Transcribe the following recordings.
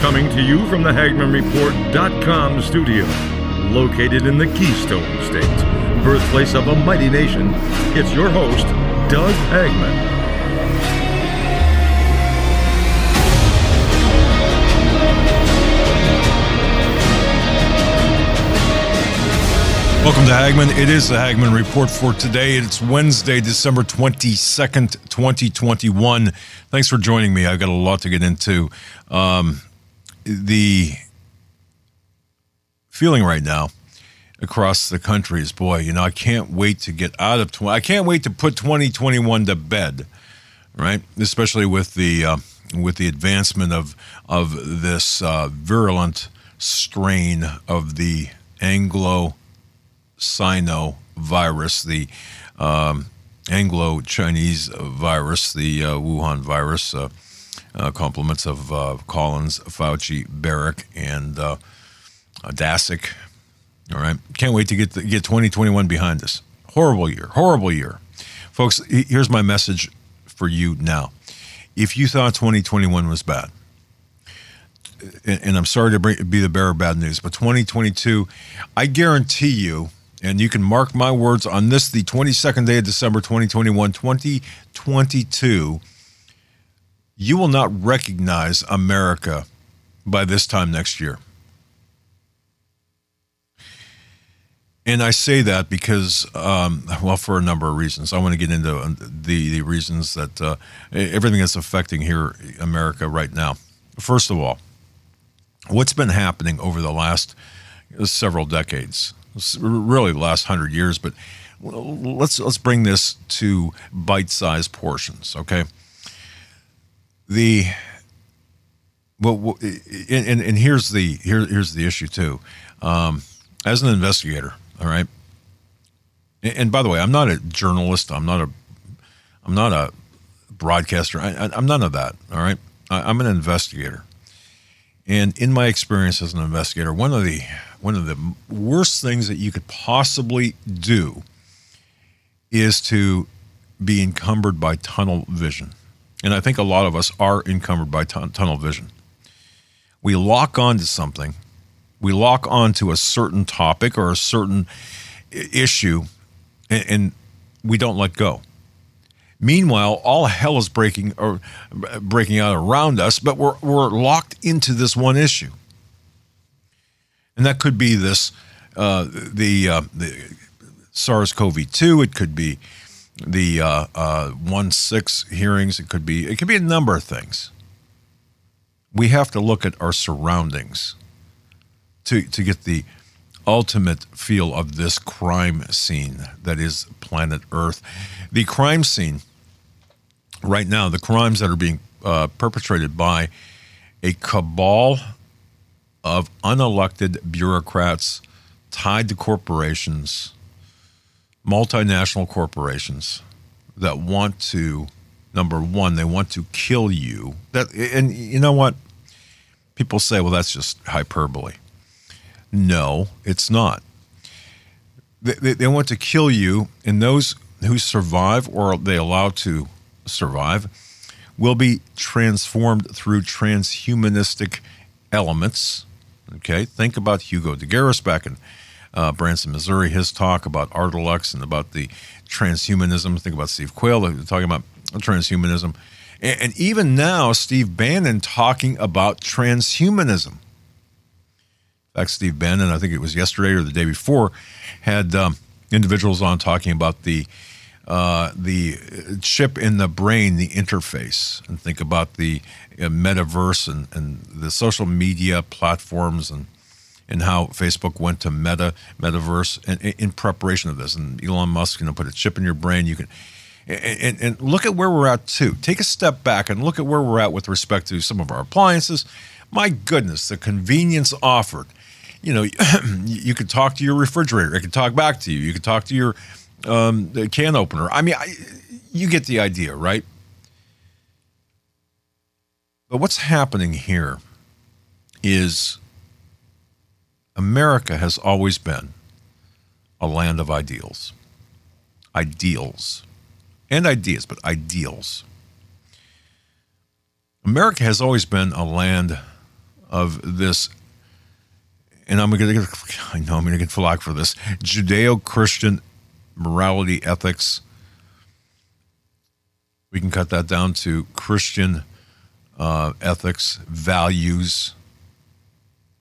Coming to you from the HagmannReport.com studio, located in the Keystone State, birthplace of a mighty nation, it's your host, Doug Hagmann. Welcome to Hagmann. It is the Hagmann Report for today. It's Wednesday, December 22nd, 2021. Thanks for joining me. I've got a lot to get into. The feeling right now across the country is, boy, you know, I can't wait to get out of I can't wait to put 2021 to bed, right? Especially with the advancement of this virulent strain of the Anglo-Chinese virus, the Wuhan virus, compliments of Collins, Fauci, Barrick, and Daszak. All right. Can't wait to get 2021 behind us. Horrible year. Horrible year. Folks, here's my message for you now. If you thought 2021 was bad, and I'm sorry to be the bearer of bad news, but 2022, I guarantee you, and you can mark my words on this, the 22nd day of December, 2021, 2022, you will not recognize America by this time next year. And I say that because, well, for a number of reasons. I want to get into the reasons that everything that's affecting here, America right now. First of all, what's been happening over the last several decades, really the last 100 years, but let's bring this to bite-sized portions, okay? Here's the issue too. As an investigator, all right. And by the way, I'm not a journalist. I'm not a broadcaster. I'm none of that. All right. I'm an investigator, and in my experience as an investigator, one of the worst things that you could possibly do is to be encumbered by tunnel vision. And I think a lot of us are encumbered by tunnel vision. We lock onto something. We lock onto a certain topic or a certain issue, and we don't let go. Meanwhile, all hell is breaking out around us, but we're locked into this one issue. And that could be this, the SARS-CoV-2. It could be the 1/6 hearings. It could be a number of things. We have to look at our surroundings to get the ultimate feel of this crime scene that is planet Earth. The crime scene right now, the crimes that are being perpetrated by a cabal of unelected bureaucrats tied to corporations, multinational corporations that want to, number one, they want to kill you. And you know what? People say, well, that's just hyperbole. No, it's not. They want to kill you, and those who survive or they allow to survive will be transformed through transhumanistic elements. Okay, think about Hugo de Garis back in Branson, Missouri, his talk about Artelux and about the transhumanism. Think about Steve Quayle talking about transhumanism. And even now, Steve Bannon talking about transhumanism. In fact, Steve Bannon, I think it was yesterday or the day before, had individuals on talking about the chip in the brain, the interface, and think about the metaverse and the social media platforms and how Facebook went to metaverse and in preparation of this. And Elon Musk, put a chip in your brain. You can and look at where we're at too. Take a step back and look at where we're at with respect to some of our appliances. My goodness, the convenience offered. You know, you could talk to your refrigerator. It could talk back to you. You could talk to your the can opener. You get the idea, right? But what's happening here is America has always been a land of ideals. Ideals. And ideas, but ideals. America has always been a land of this, and I'm going to get flack for this, Judeo-Christian morality ethics. We can cut that down to Christian ethics, values.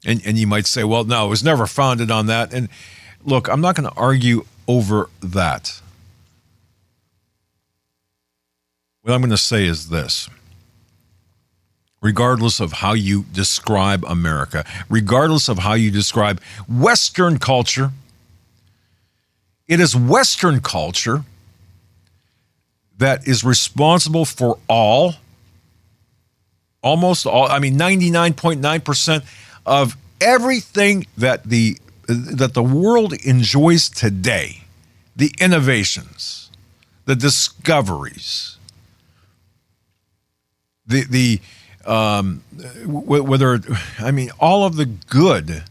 And you might say, well, no, it was never founded on that. And look, I'm not going to argue over that. What I'm going to say is this. Regardless of how you describe America, regardless of how you describe Western culture, it is Western culture that is responsible for all, almost all, I mean, 99.9% of everything that the world enjoys today, the innovations, the discoveries, all of the good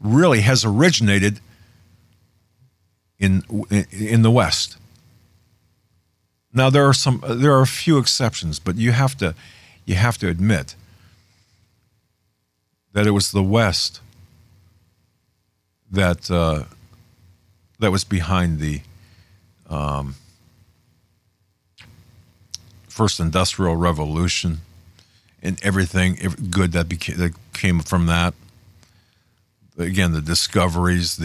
really has originated in the West. Now there are a few exceptions, but you have to admit that it was the West that was behind the first Industrial Revolution and everything good that came from that. Again, the discoveries,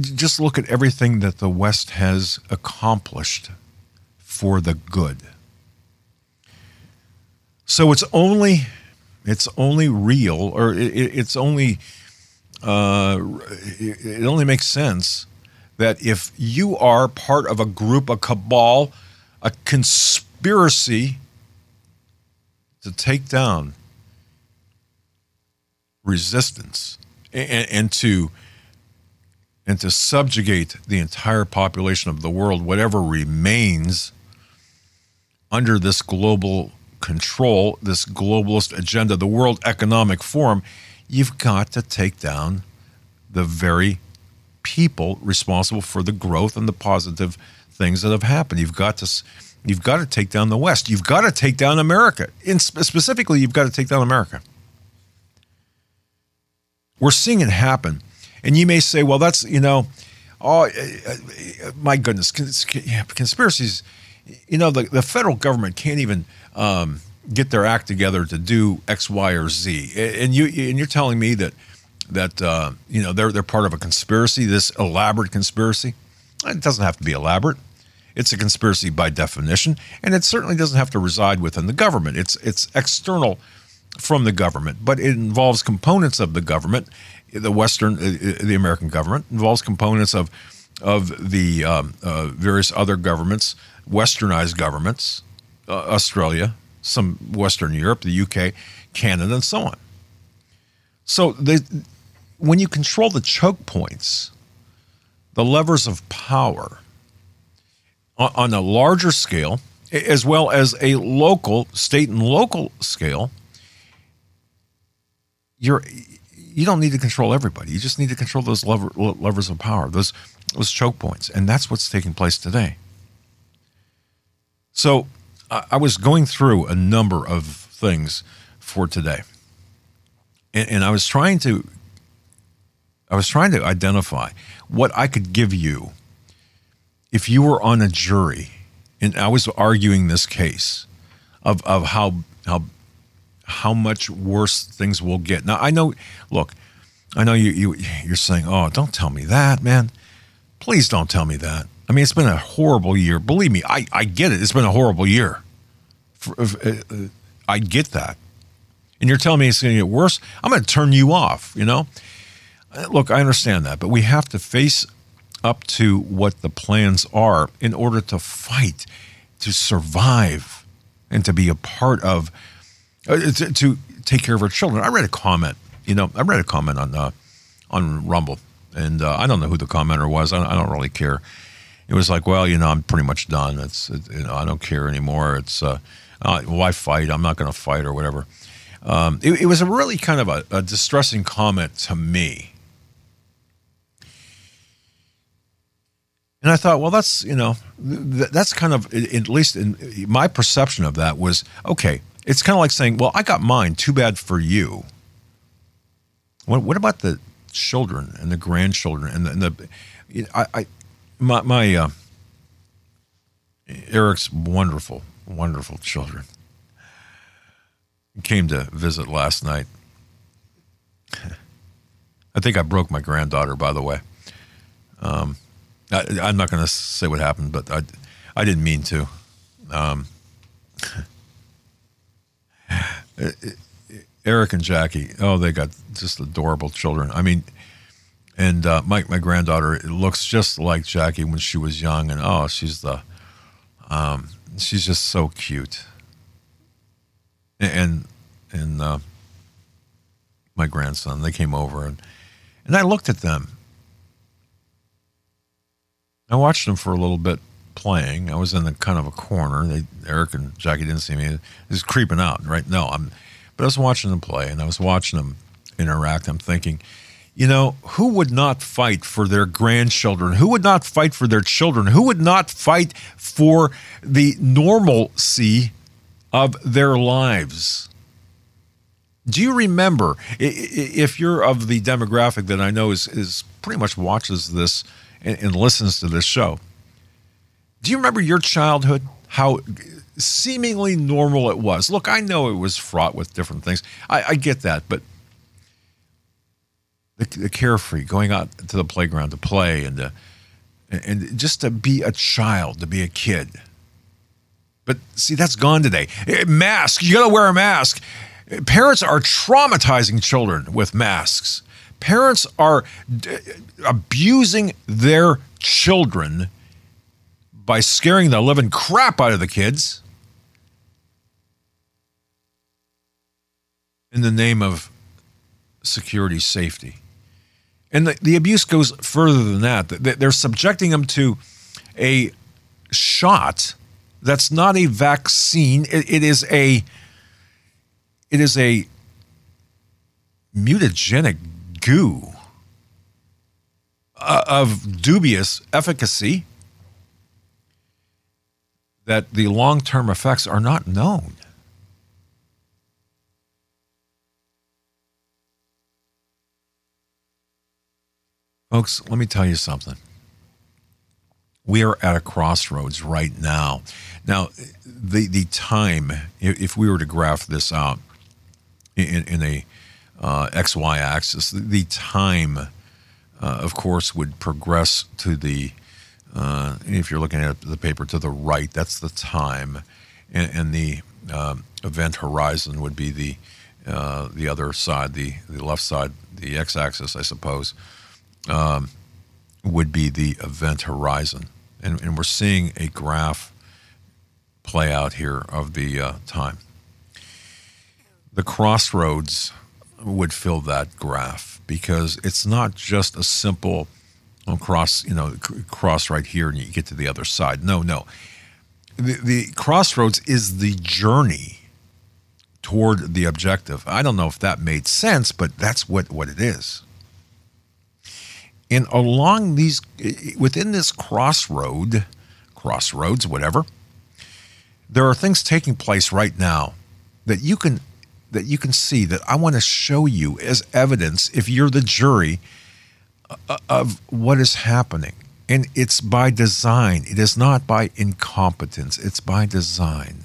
just look at everything that the West has accomplished for the good. So it's only real, or it only makes sense that if you are part of a group, a cabal, a conspiracy to take down resistance and to subjugate the entire population of the world, whatever remains under this global control, this globalist agenda, the World Economic Forum, you've got to take down the very people responsible for the growth and the positive things that have happened. You've got to take down the West. You've got to take down America. And specifically, you've got to take down America. We're seeing it happen. And you may say, well, that's, oh, my goodness, conspiracies, the federal government can't even get their act together to do X, Y, or Z, and you're telling me that they're part of a conspiracy, this elaborate conspiracy. It doesn't have to be elaborate. It's a conspiracy by definition, and it certainly doesn't have to reside within the government. It's external from the government, but it involves components of the government, the American government, involves components of the various other governments, westernized governments. Australia, some Western Europe, the UK, Canada, and so on. So when you control the choke points, the levers of power on a larger scale, as well as a local, state and local scale, you don't need to control everybody. You just need to control those levers of power, those choke points. And that's what's taking place today. So I was going through a number of things for today, and I was trying to identify what I could give you if you were on a jury, and I was arguing this case of how much worse things will get. Now I know, look, I know you're saying, oh, don't tell me that, man. Please don't tell me that. I mean, it's been a horrible year. Believe me, I get it. It's been a horrible year. I get that. And you're telling me it's going to get worse? I'm going to turn you off, Look, I understand that, but we have to face up to what the plans are in order to fight, to survive, and to be a part of, to take care of our children. I read a comment, on Rumble, and I don't know who the commenter was. I don't really care. It was like, well, I'm pretty much done. I don't care anymore. Why fight? I'm not going to fight or whatever. It was a really kind of a distressing comment to me. And I thought, well, that's, that's kind of, at least in my perception of that was, okay, it's kind of like saying, well, I got mine. Too bad for you. What about the children and the grandchildren and my Eric's wonderful children came to visit last night. I think I broke my granddaughter, by the way. I'm not going to say what happened, but I didn't mean to. Eric and Jackie, oh, they got just adorable children. I mean, and my granddaughter looks just like Jackie when she was young, and oh, she's just so cute. And my grandson, they came over, and I looked at them. I watched them for a little bit playing. I was in the kind of a corner. Eric and Jackie didn't see me. It was creeping out, right? No, but I was watching them play, and I was watching them interact. I'm thinking, you know, who would not fight for their grandchildren? Who would not fight for their children? Who would not fight for the normalcy of their lives? Do you remember, if you're of the demographic that I know is pretty much watches this and listens to this show, do you remember your childhood, how seemingly normal it was? Look, I know it was fraught with different things. I get that, but the carefree, going out to the playground to play and just to be a child, to be a kid. But see, that's gone today. Mask, you got to wear a mask. Parents are traumatizing children with masks. Parents are abusing their children by scaring the living crap out of the kids in the name of security, safety. And the abuse goes further than that. They're subjecting them to a shot that's not a vaccine. It is a mutagenic goo of dubious efficacy that the long-term effects are not known. Folks, let me tell you something. We are at a crossroads right now. Now, the time, if we were to graph this out in a XY axis, the time, of course, would progress to the, if you're looking at the paper, to the right, that's the time, and the event horizon would be the other side, the left side, the x-axis, I suppose, would be the event horizon, and we're seeing a graph play out here of the time. The crossroads would fill that graph, because it's not just a simple cross right here and you get to the other side. No. The crossroads is the journey toward the objective. I don't know if that made sense, but that's what it is. And along within this crossroads, whatever, there are things taking place right now that you can see, that I want to show you as evidence, if you're the jury, of what is happening. And it's by design. It is not by incompetence. It's by design.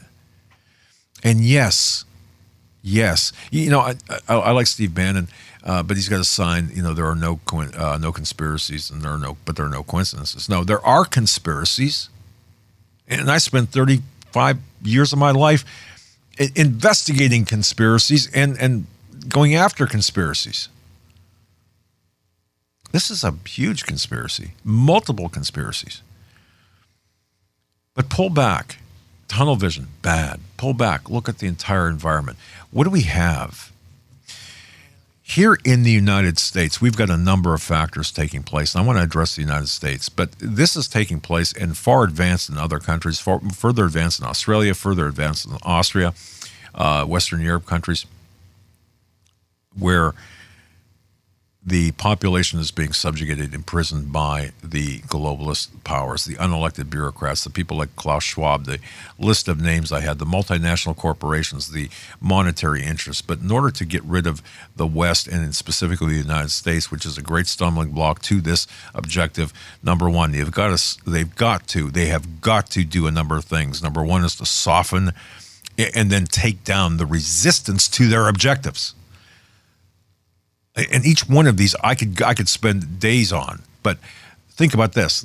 And yes. You know, I like Steve Bannon, but he's got a sign, you know, there are no conspiracies, and there are no coincidences. No, there are conspiracies. And I spent 35 years of my life investigating conspiracies and going after conspiracies. This is a huge conspiracy, multiple conspiracies. But pull back. Tunnel vision, bad. Pull back. Look at the entire environment. What do we have? Here in the United States, we've got a number of factors taking place, and I want to address the United States, but this is taking place and far advanced in other countries, further advanced in Australia, further advanced in Austria, Western Europe countries, where the population is being subjugated, imprisoned by the globalist powers, the unelected bureaucrats, the people like Klaus Schwab, the list of names I had, the multinational corporations, the monetary interests. But in order to get rid of the West, and specifically the United States, which is a great stumbling block to this objective, number one, they have got to do a number of things. Number one is to soften and then take down the resistance to their objectives. And each one of these I could spend days on. But think about this.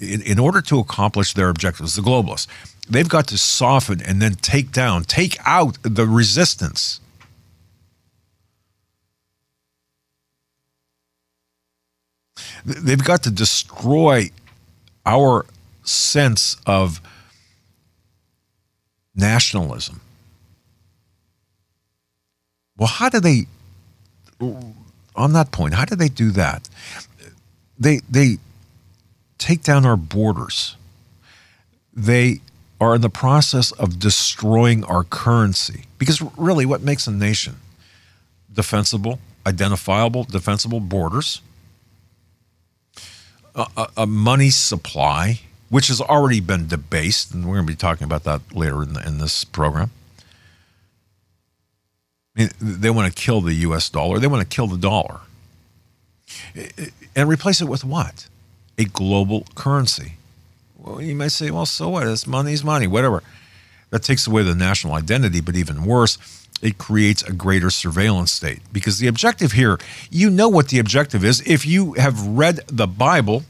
In order to accomplish their objectives, the globalists, they've got to soften and then take out the resistance. They've got to destroy our sense of nationalism. Well, how do they... On that point, how do they do that? They take down our borders. They are in the process of destroying our currency. Because really, what makes a nation? Defensible, identifiable, defensible borders. A money supply, which has already been debased, and we're going to be talking about that later in this program. They want to kill the U.S. dollar. They want to kill the dollar. And replace it with what? A global currency. Well, you might say, well, so what? It's money's money, whatever. That takes away the national identity, but even worse, it creates a greater surveillance state. Because the objective here, you know what the objective is. If you have read the Bible,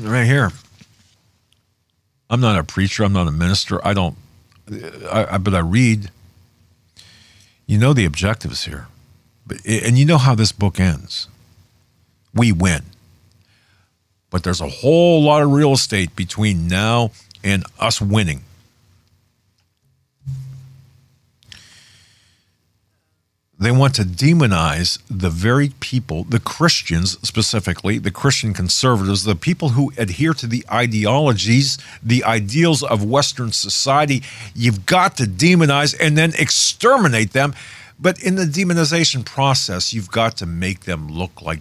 right here. I'm not a preacher. I'm not a minister. But I read. You know the objectives here. And you know how this book ends. We win. But there's a whole lot of real estate between now and us winning. They want to demonize the very people, the Christians specifically, the Christian conservatives, the people who adhere to the ideologies, the ideals of Western society. You've got to demonize and then exterminate them. But in the demonization process, you've got to make them look like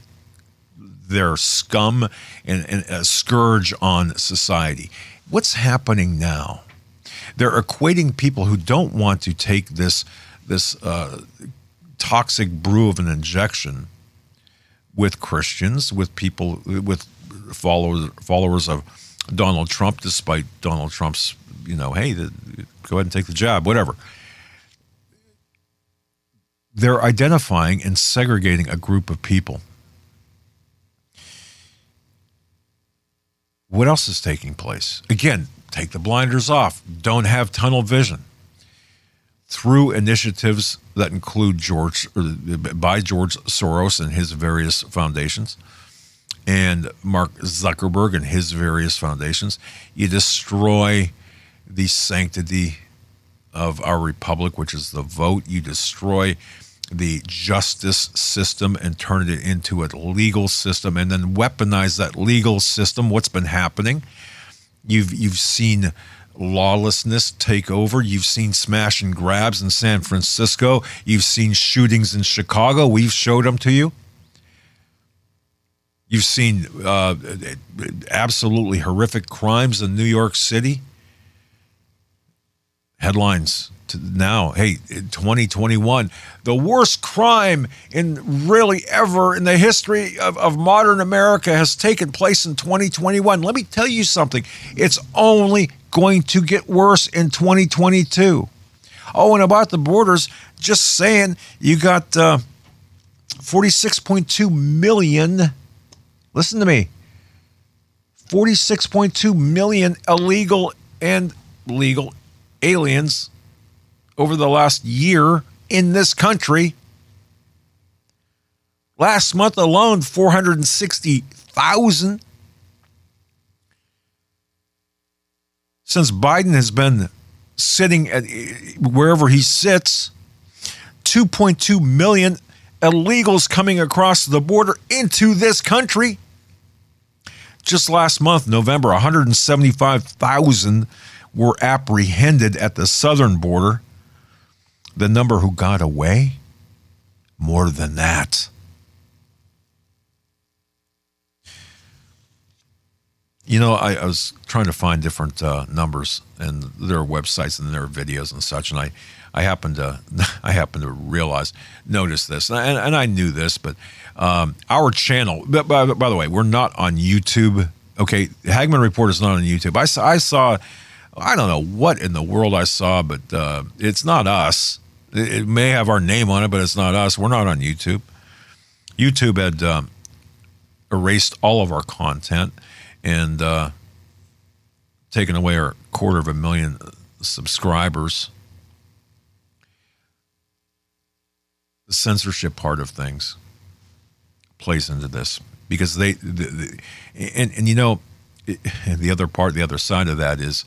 they're scum and a scourge on society. What's happening now? They're equating people who don't want to take this toxic brew of an injection with Christians, with people, with followers of Donald Trump, despite Donald Trump's, hey, go ahead and take the jab, whatever. They're identifying and segregating a group of people. What else is taking place? Again, take the blinders off. Don't have tunnel vision. Through initiatives that include by George Soros and his various foundations, and Mark Zuckerberg and his various foundations, you destroy the sanctity of our republic, which is the vote. You destroy the justice system and turn it into a legal system, and then weaponize that legal system. What's been happening? You've seen lawlessness take over. You've seen smash and grabs in San Francisco. You've seen shootings in Chicago. We've showed them to you. You've seen absolutely horrific crimes in New York City. Headlines to now, hey, in 2021, the worst crime in really ever in the history of modern America has taken place in 2021. Let me tell you something. It's only going to get worse in 2022. Oh, and about the borders, just saying, you got 46.2 million, listen to me, 46.2 million illegal and legal aliens over the last year in this country. Last month alone, 460,000. Since Biden has been sitting at wherever he sits, 2.2 million illegals coming across the border into this country. Just last month, November, 175,000 were apprehended at the southern border. The number who got away, more than that. You know, I was trying to find different numbers, and there are websites and there are videos and such, and I happened to notice this, and I knew this, but our channel. By the way, we're not on YouTube. Okay, Hagmann Report is not on YouTube. I saw, I don't know what in the world I saw, but it's not us. It may have our name on it, but it's not us. We're not on YouTube. YouTube had erased all of our content and taken away our 250,000 subscribers. The censorship part of things plays into this because they, and you know, the other part, the other side of that is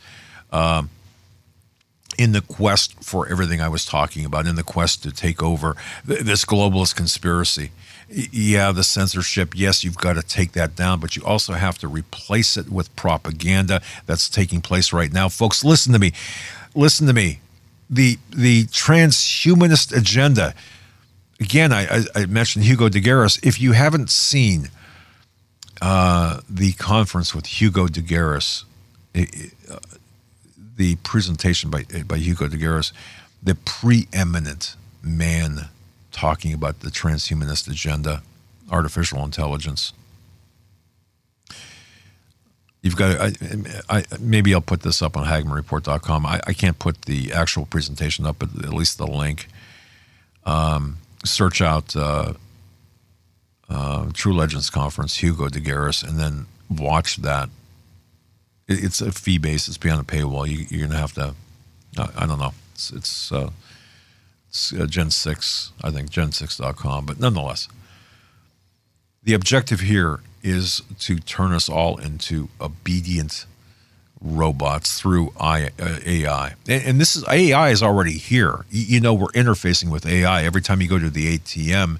in the quest for everything I was talking about, in the quest to take over this globalist conspiracy, yeah, the censorship, yes, you've got to take that down, but you also have to replace it with propaganda that's taking place right now. Folks, listen to me. Listen to me. The transhumanist agenda, again, I mentioned Hugo de Garis. If you haven't seen the conference with Hugo de Garis, the presentation by Hugo de Garis, the preeminent man talking about the transhumanist agenda, artificial intelligence. You've got to, maybe I'll put this up on HagmannReport.com. I can't put the actual presentation up, but at least the link. Search out True Legends Conference, Hugo de Garis, and then watch that. It's a fee base. It's beyond a paywall. You're gonna have to. I don't know. It's Gen 6. I think Gen6.com. But nonetheless, the objective here is to turn us all into obedient robots through AI. And this is AI is already here. You know, we're interfacing with AI. Every time you go to the ATM,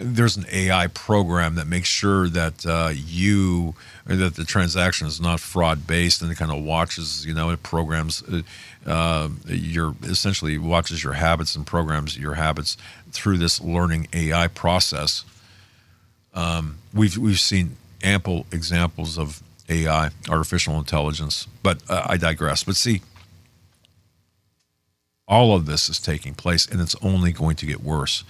there's an AI program that makes sure that that the transaction is not fraud-based, and it kind of watches, you know, it programs essentially watches your habits and programs your habits through this learning AI process. We've seen ample examples of AI, artificial intelligence, but I digress. But see, all of this is taking place, and it's only going to get worse.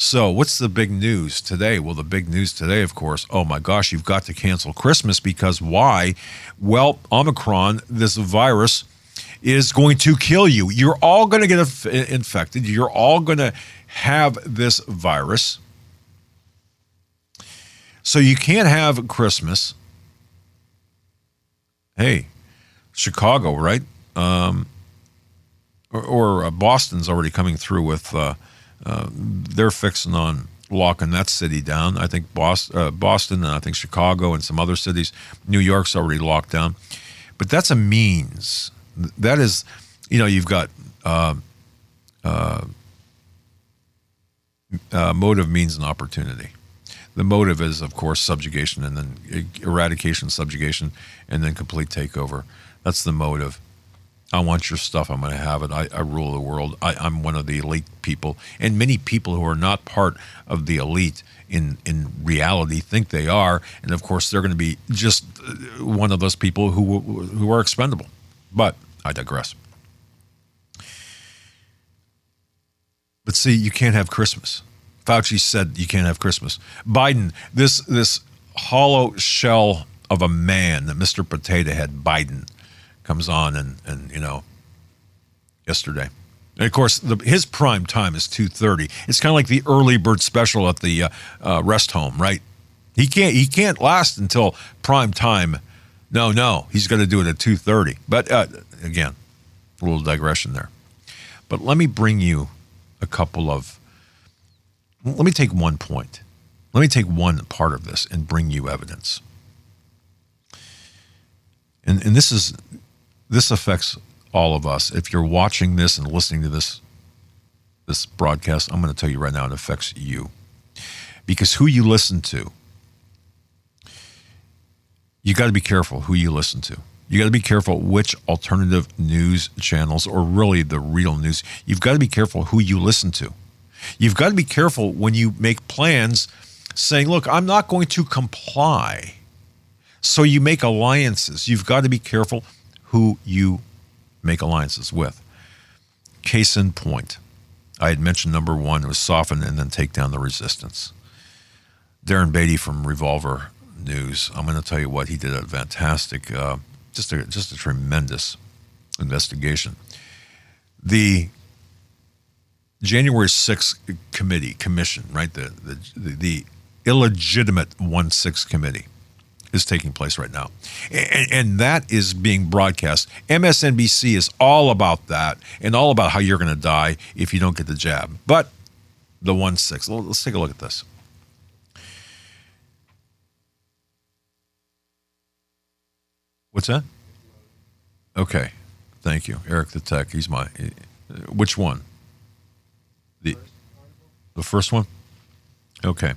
So what's the big news today? Well, the big news today, of course, oh my gosh, you've got to cancel Christmas because why? Well, Omicron, this virus, is going to kill you. You're all going to get infected. You're all going to have this virus. So you can't have Christmas. Hey, Chicago, right? Or Boston's already coming through with... they're fixing on locking that city down. I think Boston and I think Chicago and some other cities. New York's already locked down. But that's a means. That is, you know, you've got motive, means, and opportunity. The motive is, of course, subjugation and then eradication, subjugation, and then complete takeover. That's the motive. I want your stuff. I'm going to have it. I rule the world. I'm one of the elite people. And many people who are not part of the elite in reality think they are. And, of course, they're going to be just one of those people who are expendable. But I digress. But, see, you can't have Christmas. Fauci said you can't have Christmas. Biden, this hollow shell of a man, that Mr. Potato Head Biden, comes on and you know, yesterday. And, of course, his prime time is 2:30. It's kind of like the early bird special at the rest home, right? He can't last until prime time. No, he's going to do it at 2:30. But, again, a little digression there. But let me bring you let me take one point. Let me take one part of this and bring you evidence. And this affects all of us. If you're watching this and listening to this broadcast, I'm going to tell you right now, it affects you. Because who you listen to, you got to be careful who you listen to. You got to be careful which alternative news channels, or really the real news. You've got to be careful who you listen to. You've got to be careful when you make plans saying, look, I'm not going to comply. So you make alliances. You've got to be careful who you make alliances with. Case in point, I had mentioned number one, it was soften and then take down the resistance. Darren Beattie from Revolver News, I'm going to tell you what, he did a fantastic, just a tremendous investigation. The January 6th commission, right? The illegitimate 1-6 committee is taking place right now. And that is being broadcast. MSNBC is all about that and all about how you're going to die if you don't get the jab. But the 1-6, let's take a look at this. What's that? Okay. Thank you. Eric the Tech, he's my, which one? The first one? Okay.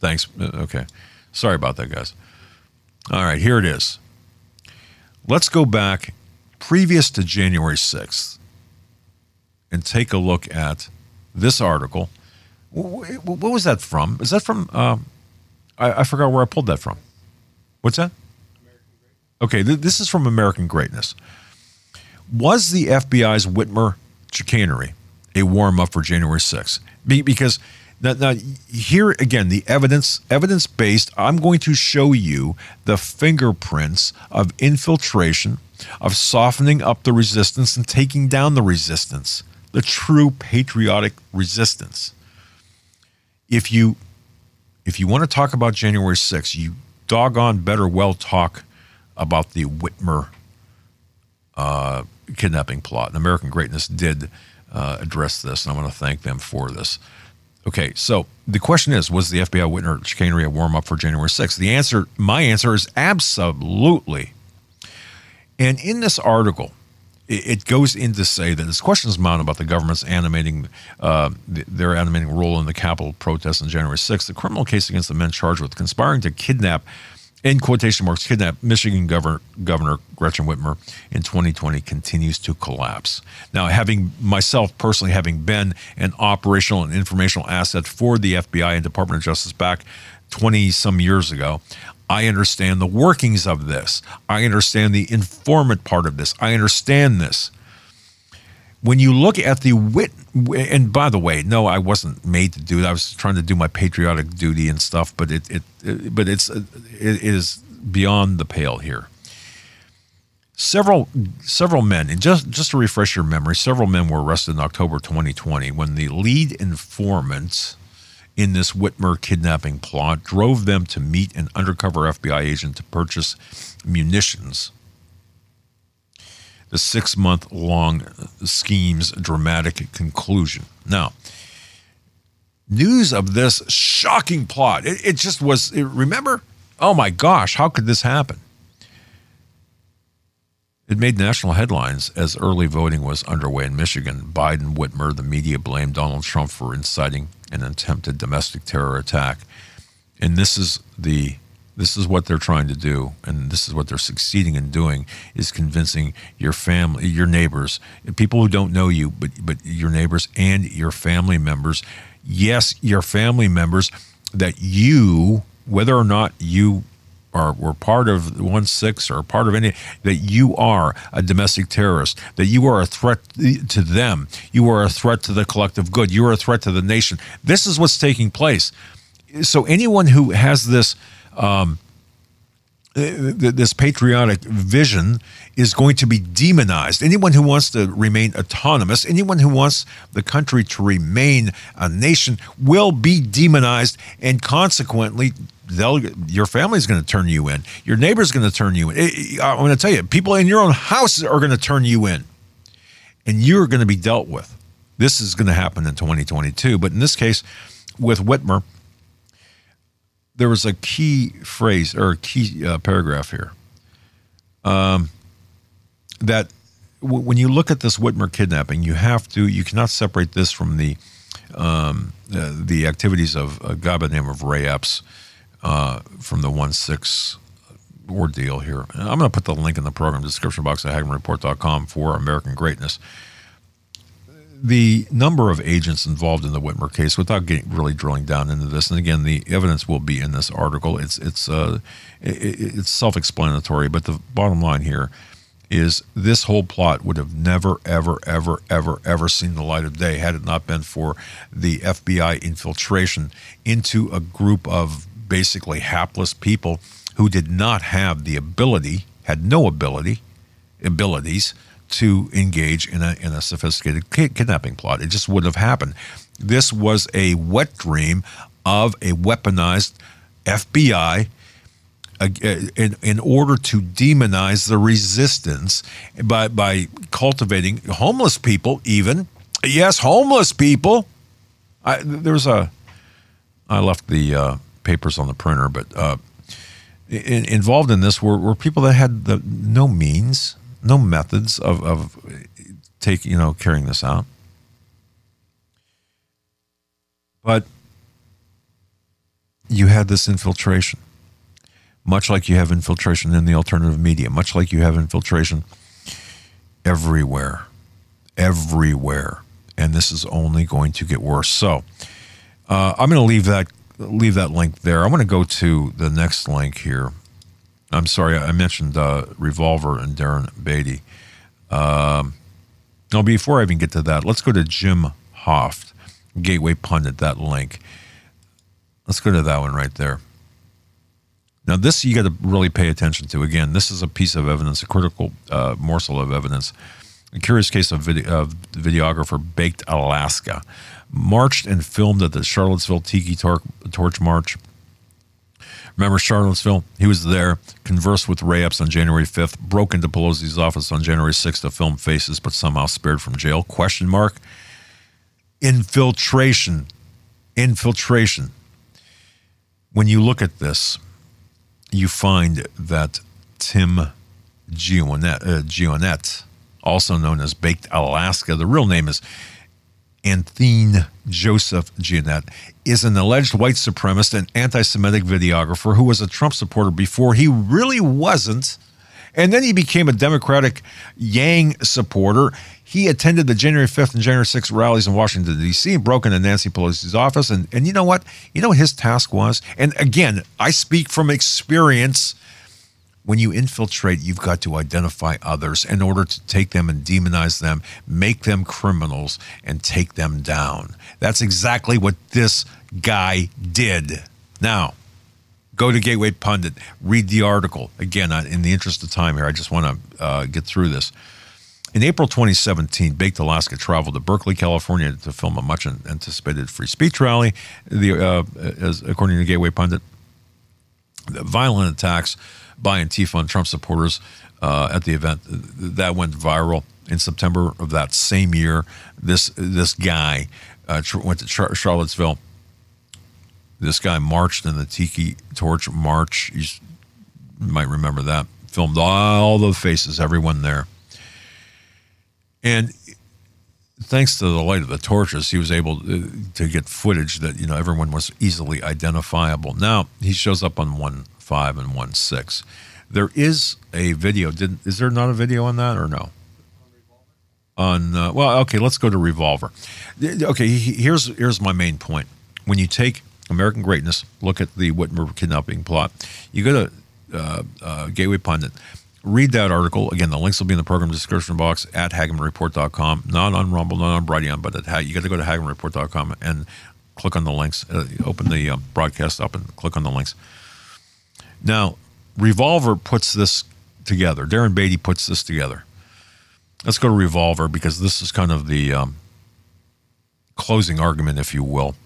Thanks. Okay. Sorry about that, guys. All right, here it is. Let's go back previous to January 6th and take a look at this article. What was that from? Is that from, I forgot where I pulled that from. What's that? Okay, this is from American Greatness. Was the FBI's Whitmer chicanery a warm-up for January 6th? Because... Now, here again, the evidence-based, I'm going to show you the fingerprints of infiltration, of softening up the resistance and taking down the resistance, the true patriotic resistance. If you want to talk about January 6th, you doggone better well talk about the Whitmer kidnapping plot. And American Greatness did address this, and I want to thank them for this. Okay, so the question is, was the FBI Whitmer chicanery a warm-up for January 6th? The answer, my answer is absolutely. And in this article, it goes in to say that this question is mounted about the government's animating, their animating role in the Capitol protests on January 6th. The criminal case against the men charged with conspiring to kidnap, in quotation marks, kidnap Michigan Governor Gretchen Whitmer in 2020 continues to collapse. Now, having myself personally, having been an operational and informational asset for the FBI and Department of Justice back 20-some years ago, I understand the workings of this. I understand the informant part of this. I understand this. When you look at the and by the way, no, I wasn't made to do that. I was trying to do my patriotic duty and stuff, but it is beyond the pale here. Several men, and just to refresh your memory, several men were arrested in October 2020 when the lead informant in this Whitmer kidnapping plot drove them to meet an undercover FBI agent to purchase munitions. The six-month-long scheme's dramatic conclusion. Now, news of this shocking plot, it just was, remember? Oh my gosh, how could this happen? It made national headlines as early voting was underway in Michigan. Biden, Whitmer, the media blamed Donald Trump for inciting an attempted domestic terror attack. And this is what they're trying to do, and this is what they're succeeding in doing, is convincing your family, your neighbors, people who don't know you, but your neighbors and your family members, yes, your family members, that you, whether or not you were part of 1-6 or part of any, that you are a domestic terrorist, that you are a threat to them, you are a threat to the collective good, you are a threat to the nation. This is what's taking place. So anyone who has this... this patriotic vision is going to be demonized. Anyone who wants to remain autonomous, anyone who wants the country to remain a nation will be demonized, and consequently, your family's going to turn you in. Your neighbor's going to turn you in. I'm going to tell you, people in your own house are going to turn you in, and you're going to be dealt with. This is going to happen in 2022, but in this case, with Whitmer, there was a key phrase or a key paragraph here that when you look at this Whitmer kidnapping, you cannot separate this from the activities of a guy by the name of Ray Epps from the 1-6 ordeal here. And I'm going to put the link in the program description box at HagmannReport.com for American Greatness. The number of agents involved in the Whitmer case, without really drilling down into this, and again, the evidence will be in this article. It's self-explanatory, but the bottom line here is this whole plot would have never, ever, ever, ever, ever seen the light of day had it not been for the FBI infiltration into a group of basically hapless people who did not have the ability, had no abilities to engage in a sophisticated kidnapping plot. It just wouldn't have happened. This was a wet dream of a weaponized FBI in order to demonize the resistance by cultivating homeless people even. Yes, homeless people. I left the papers on the printer, but involved in this were people that had no means, no methods of carrying this out. But you had this infiltration, much like you have infiltration in the alternative media, much like you have infiltration everywhere. And this is only going to get worse. So I'm going to leave that link there. I'm going to go to the next link here. I'm sorry, I mentioned Revolver and Darren Beattie. No, before I even get to that, let's go to Jim Hoft, Gateway Pundit, that link. Let's go to that one right there. Now, this you got to really pay attention to. Again, this is a piece of evidence, a critical morsel of evidence. A curious case of videographer Baked Alaska marched and filmed at the Charlottesville Tiki Torch March. Remember Charlottesville? He was there, conversed with Ray Epps on January 5th, broke into Pelosi's office on January 6th to film faces, but somehow spared from jail, ? Infiltration. When you look at this, you find that Tim Gionette, also known as Baked Alaska, the real name is Anthony Joseph Gionette, is an alleged white supremacist and anti-Semitic videographer who was a Trump supporter before. He really wasn't. And then he became a Democratic Yang supporter. He attended the January 5th and January 6th rallies in Washington, D.C., and broke into Nancy Pelosi's office. And you know what? You know what his task was? And again, I speak from experience. When you infiltrate, you've got to identify others in order to take them and demonize them, make them criminals, and take them down. That's exactly what this guy did. Now, go to Gateway Pundit, read the article. Again, in the interest of time here, I just want to get through this. In April 2017, Baked Alaska traveled to Berkeley, California to film a much-anticipated free speech rally. According to Gateway Pundit, the violent attacks by Antifa and Trump supporters at the event that went viral in September of that same year. This guy went to Charlottesville. This guy marched in the Tiki Torch March. You might remember that. Filmed all the faces, everyone there. And thanks to the light of the torches, he was able to get footage that, everyone was easily identifiable. Now, he shows up on 1/5 and 1/6. There is a video. Is there not a video on that or no? On Revolver? Let's go to Revolver. Okay, here's my main point. When you take American Greatness, look at the Whitmer kidnapping plot. You go to Gateway Pundit. Read that article. Again, the links will be in the program description box at HagmannReport.com. Not on Rumble, not on Brighteon, but you got to go to HagmannReport.com and click on the links. Open the broadcast up and click on the links. Now, Revolver puts this together. Darren Beattie puts this together. Let's go to Revolver because this is kind of the closing argument, if you will,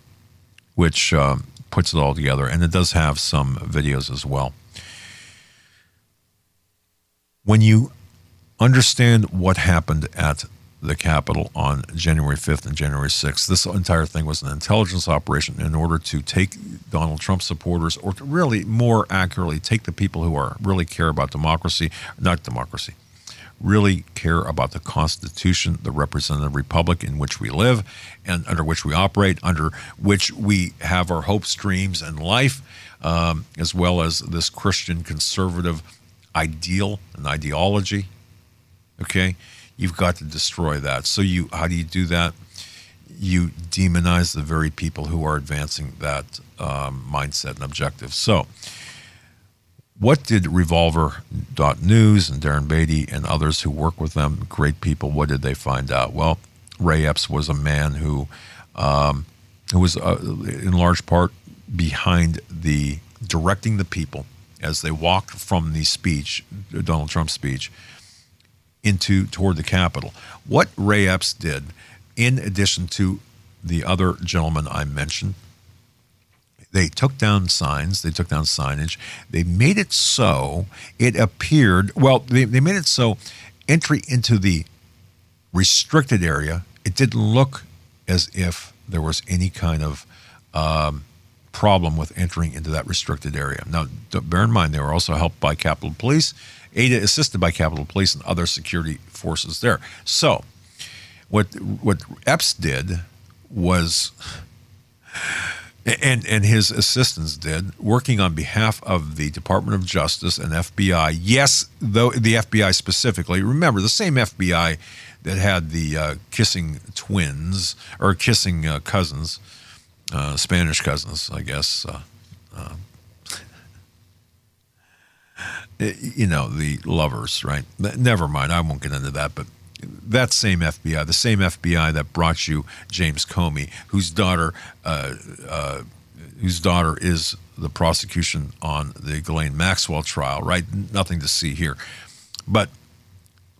which puts it all together. And it does have some videos as well. When you understand what happened at the Capitol on January 5th and January 6th, this entire thing was an intelligence operation in order to take Donald Trump supporters, or to really more accurately, take the people who really care about democracy, really care about the Constitution, the representative republic in which we live and under which we operate, under which we have our hopes, dreams, and life, as well as this Christian conservative ideal and ideology, okay? You've got to destroy that. So how do you do that? You demonize the very people who are advancing that mindset and objective. So what did Revolver.News and Darren Beattie and others who work with them, great people, what did they find out? Well, Ray Epps was a man who was in large part behind directing the people as they walked from the speech, Donald Trump's speech, toward the Capitol. What Ray Epps did, in addition to the other gentleman I mentioned, they took down signs, they took down signage, they made it so it appeared, well, they made it so entry into the restricted area, it didn't look as if there was any kind of problem with entering into that restricted area. Now, bear in mind, they were also helped by Capitol Police, assisted by Capitol Police and other security forces there. So what Epps did was, and his assistants did, working on behalf of the Department of Justice and FBI, yes, though the FBI specifically, remember the same FBI that had the kissing twins, or kissing cousins, Spanish cousins, I guess, you know, the lovers, right? Never mind, I won't get into that, but that same FBI, the same FBI that brought you James Comey, whose daughter is the prosecution on the Ghislaine Maxwell trial, right? Nothing to see here. But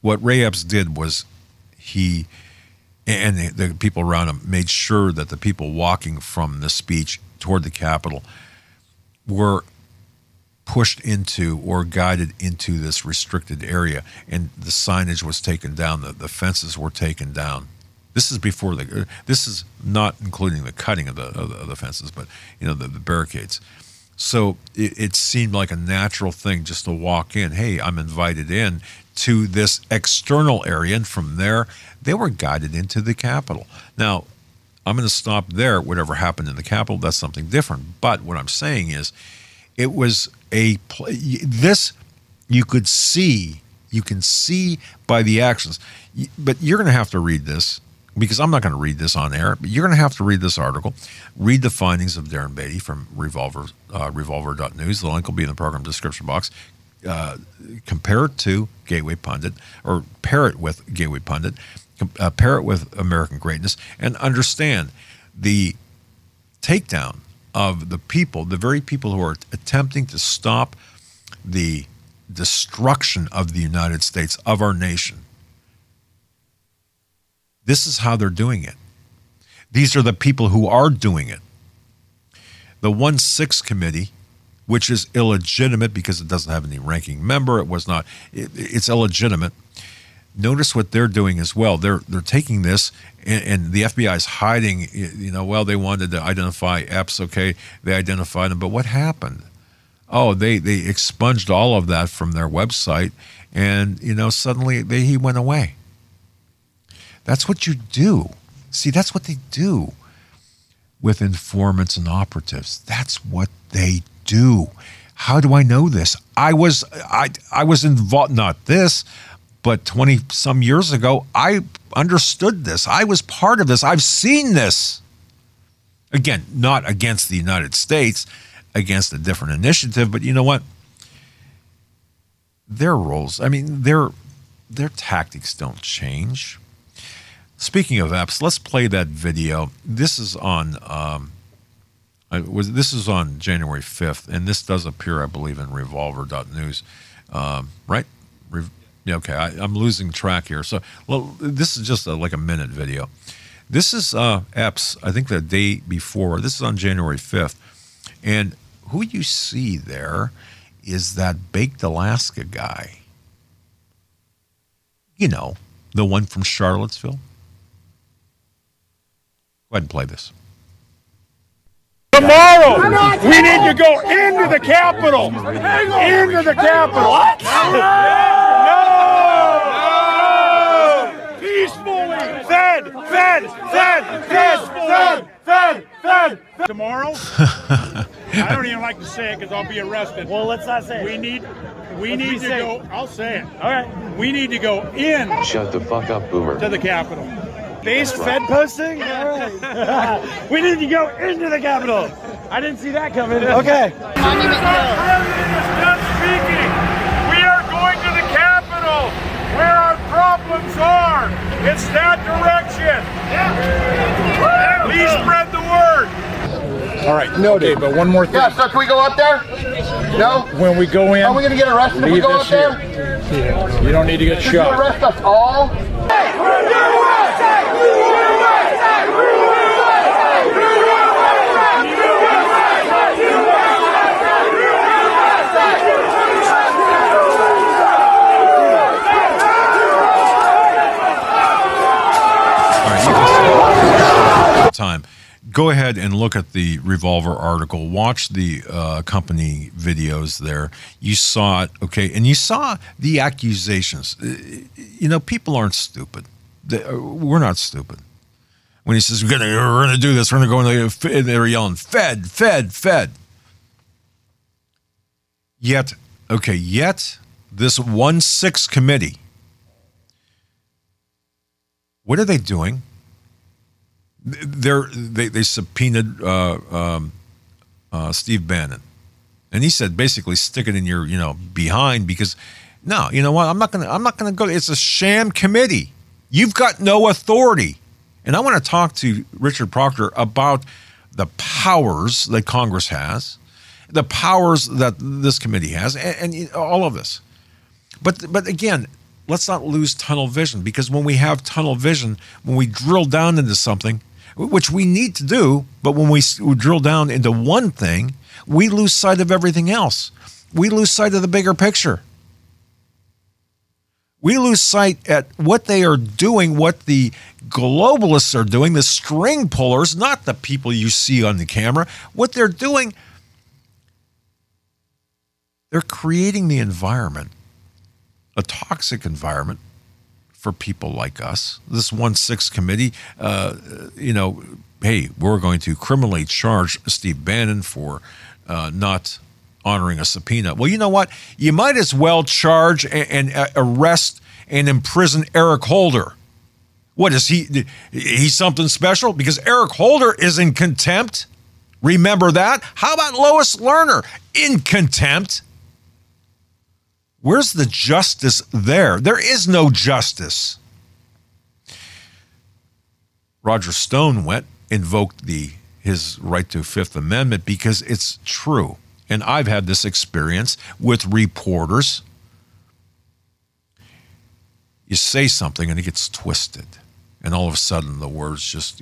what Ray Epps did was he, and the people around him, made sure that the people walking from the speech toward the Capitol were pushed into or guided into this restricted area, and the signage was taken down, the fences were taken down. This is before this is not including the cutting of the fences, but you know, the barricades. So it seemed like a natural thing just to walk in. Hey, I'm invited in to this external area, and from there they were guided into the Capitol. Now, I'm going to stop there. Whatever happened in the Capitol, that's something different. But what I'm saying is, it was you can see by the actions, but you're going to have to read this, because I'm not going to read this on air, but you're going to have to read this article. Read the findings of Darren Beattie from Revolver.News. The link will be in the program description box. Compare it to Gateway Pundit, or pair it with Gateway Pundit, pair it with American Greatness, and understand the takedown of the people, the very people who are attempting to stop the destruction of the United States, of our nation. This is how they're doing it. These are the people who are doing it. The 1-6 committee, which is illegitimate because it doesn't have any ranking member, it's illegitimate. Notice what they're doing as well. They're taking this, and the FBI is hiding. You know, well, they wanted to identify Epps. Okay, they identified him, but what happened? Oh, they expunged all of that from their website, and you know, suddenly he went away. That's what you do. See, that's what they do with informants and operatives. That's what they do. How do I know this? I was involved. Not this. But 20-some years ago, I understood this. I was part of this. I've seen this. Again, not against the United States, against a different initiative, but you know what? Their roles, I mean, their tactics don't change. Speaking of Epps, let's play that video. This is on on January 5th, and this does appear, I believe, in Revolver.News, right? Yeah, okay, I'm losing track here. So, well, this is just like a minute video. This is Epps, I think the day before. This is on January 5th. And who you see there is that Baked Alaska guy. You know, the one from Charlottesville. Go ahead and play this. Tomorrow, we need to go into the Capitol. Into the Capitol. What? No! Fed. Tomorrow, I don't even like to say it because I'll be arrested. Well, let's not say it. We need to go. I'll say it. All right. We need to go in. Shut the fuck up, Boomer. To the Capitol. Based Fed posting? All right. We need to go into the Capitol. I didn't see that coming. Okay. Stop speaking. We are going to the Capitol where our problems are. It's that direction. Yeah. Please spread the word. All right. No, Dave, but one more thing. Yeah, so can we go up there? No? When we go in, are we going to get arrested if we go up there? Yeah. You don't need to get shot. You arrest us all? Hey, we're time. Go ahead and look at the Revolver article. Watch the company videos there. You saw it, okay? And you saw the accusations. You know, people aren't stupid. We're not stupid. When he says, we're going to do this, we're going to go in there, they're yelling, Fed, Fed, Fed. Yet this 1-6 committee, what are they doing? They subpoenaed Steve Bannon, and he said basically stick it in your behind, because no, you know what, I'm not gonna go. It's a sham committee. You've got no authority. And I want to talk to Richard Proctor about the powers that Congress has, the powers that this committee has, and all of this. But again, let's not lose tunnel vision, because when we have tunnel vision, when we drill down into something, which we need to do, but when we drill down into one thing, we lose sight of everything else. We lose sight of the bigger picture. We lose sight at what they are doing, what the globalists are doing, the string pullers, not the people you see on the camera. What they're doing, they're creating the environment, a toxic environment for people like us. This 1-6 committee, hey, we're going to criminally charge Steve Bannon for not honoring a subpoena. Well, you know what? You might as well charge and arrest and imprison Eric Holder. What is he? He's something special? Because Eric Holder is in contempt. Remember that? How about Lois Lerner? In contempt. Where's the justice there? There is no justice. Roger Stone invoked his right to Fifth Amendment because it's true. And I've had this experience with reporters. You say something and it gets twisted. And all of a sudden the words just,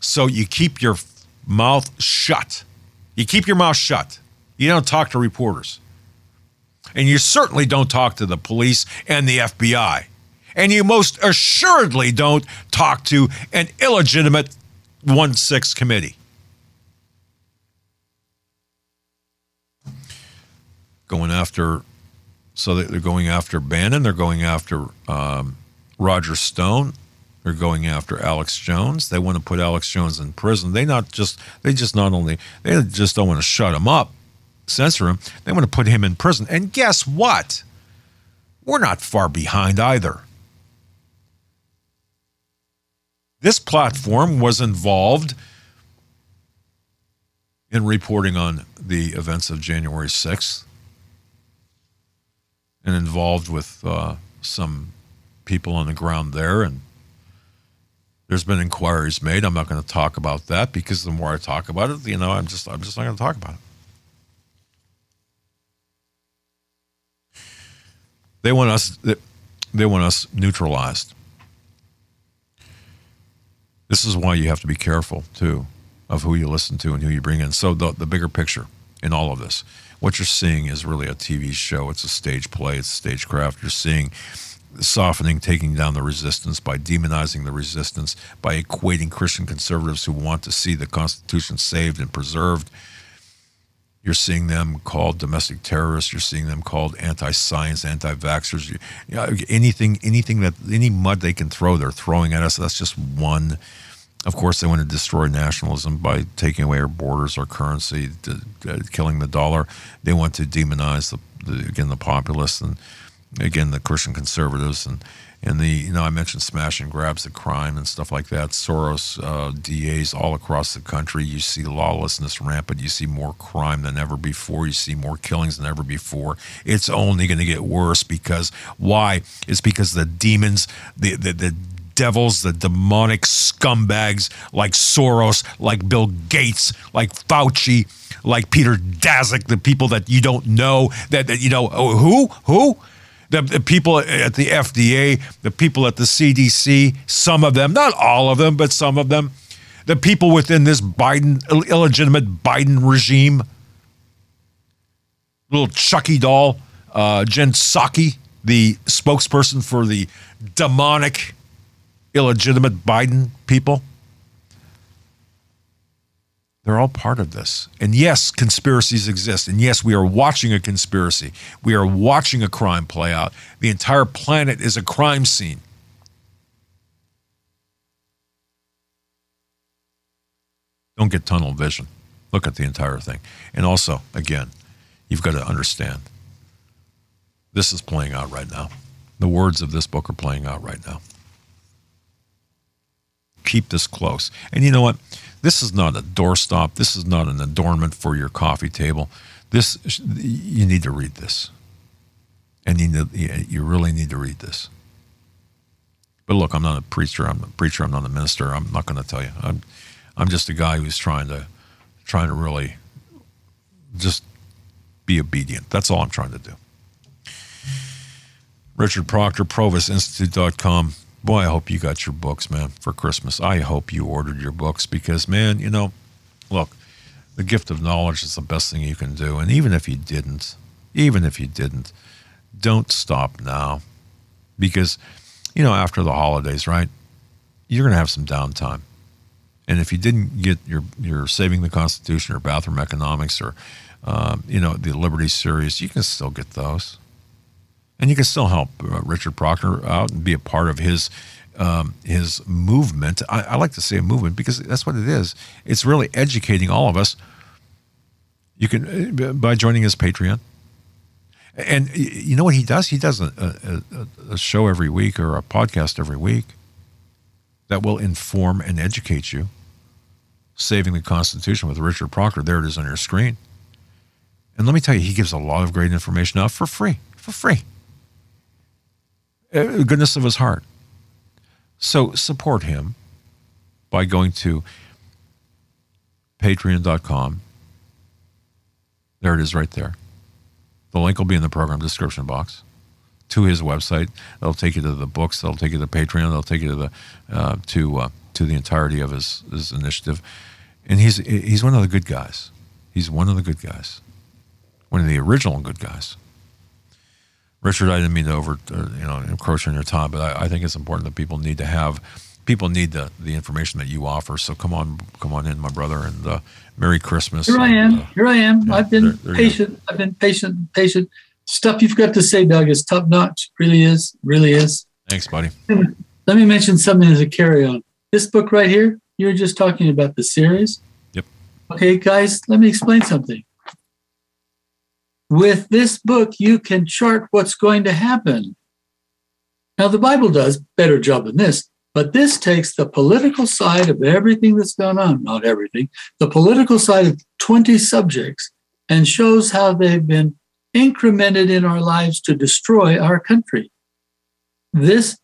So you keep your mouth shut. You don't talk to reporters. And you certainly don't talk to the police and the FBI. And you most assuredly don't talk to an illegitimate 1-6 committee. They're going after Bannon. They're going after Roger Stone. They're going after Alex Jones. They want to put Alex Jones in prison. They just don't want to shut him up, censor him. They want to put him in prison. And guess what? We're not far behind either. This platform was involved in reporting on the events of January 6th and involved with some people on the ground there. And there's been inquiries made. I'm not going to talk about that, because the more I talk about it, I'm just not going to talk about it. They want us neutralized. This is why you have to be careful, too, of who you listen to and who you bring in. So the bigger picture in all of this, what you're seeing is really a TV show. It's a stage play. It's stagecraft. You're seeing softening, taking down the resistance by demonizing the resistance, by equating Christian conservatives who want to see the Constitution saved and preserved. You're seeing them called domestic terrorists. You're seeing them called anti-science, anti-vaxxers. You know, anything that, any mud they can throw, they're throwing at us. That's just one. Of course, they want to destroy nationalism by taking away our borders, our currency, killing the dollar. They want to demonize the populists and again the Christian conservatives and the, you know, I mentioned smash and grabs, the crime and stuff like that. Soros, DAs all across the country. You see lawlessness rampant. You see more crime than ever before. You see more killings than ever before. It's only going to get worse because why? It's because the demons, the devils, the demonic scumbags like Soros, like Bill Gates, like Fauci, like Peter Daszak, the people that you don't know, that you know, who? The people at the FDA, the people at the CDC, some of them, not all of them, but some of them, the people within this Biden, illegitimate Biden regime, little Chucky doll, Jen Psaki, the spokesperson for the demonic, illegitimate Biden people. They're all part of this. And yes, conspiracies exist. And yes, we are watching a conspiracy. We are watching a crime play out. The entire planet is a crime scene. Don't get tunnel vision. Look at the entire thing. And also, again, you've got to understand, this is playing out right now. The words of this book are playing out right now. Keep this close. And you know what? This is not a doorstop. This is not an adornment for your coffee table. This, you need to read this. And you really need to read this. But look, I'm not a preacher. I'm not a preacher. I'm not a minister. I'm not going to tell you. I'm just a guy who's trying to really just be obedient. That's all I'm trying to do. Richard Proctor, provostinstitute.com. Boy, I hope you got your books, man, for Christmas. I hope you ordered your books because, man, you know, look, the gift of knowledge is the best thing you can do. And even if you didn't, don't stop now because, you know, after the holidays, right, you're going to have some downtime. And if you didn't get your Saving the Constitution or Bathroom Economics or, you know, the Liberty series, you can still get those. And you can still help Richard Proctor out and be a part of his movement. I like to say a movement because that's what it is. It's really educating all of us. You can by joining his Patreon. And you know what he does? He does a show every week or a podcast every week that will inform and educate you. Saving the Constitution with Richard Proctor. There it is on your screen. And let me tell you, he gives a lot of great information out for free. For free. Goodness of his heart. So support him by going to patreon.com. There it is right there. The link will be in the program description box to his website. That'll take you to the books. That'll take you to Patreon. That'll take you to the entirety of his initiative. And he's one of the good guys. He's one of the good guys. One of the original good guys. Richard, I didn't mean to encroach on your time, but I think it's important that people need the information that you offer. So come on in, my brother, and Merry Christmas. Here I am. Yeah, I've been patient. I've been patient. Stuff you've got to say, Doug, is top notch. Really is. Thanks, buddy. Let me mention something as a carry on. This book right here, you were just talking about the series. Yep. Okay, guys, let me explain something. With this book, you can chart what's going to happen. Now, the Bible does a better job than this, but this takes the political side of everything that's gone on, not everything, the political side of 20 subjects and shows how they've been incremented in our lives to destroy our country. This,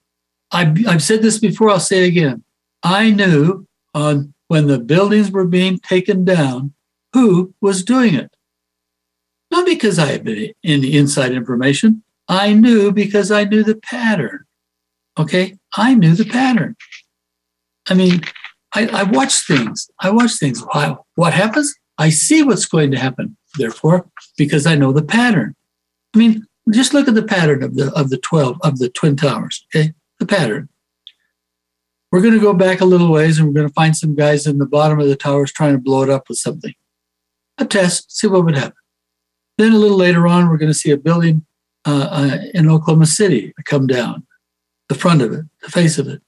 I've said this before, I'll say it again. I knew on when the buildings were being taken down who was doing it. Not because I had been in the inside information. I knew because I knew the pattern. Okay? I knew the pattern. I mean, I watch things. Wow. What happens? I see what's going to happen. Therefore, because I know the pattern. I mean, just look at the pattern of the Twin Towers. Okay? The pattern. We're going to go back a little ways and we're going to find some guys in the bottom of the towers trying to blow it up with something. a test, see what would happen. Then a little later on, we're going to see a building in Oklahoma City come down, the front of it, the face of it.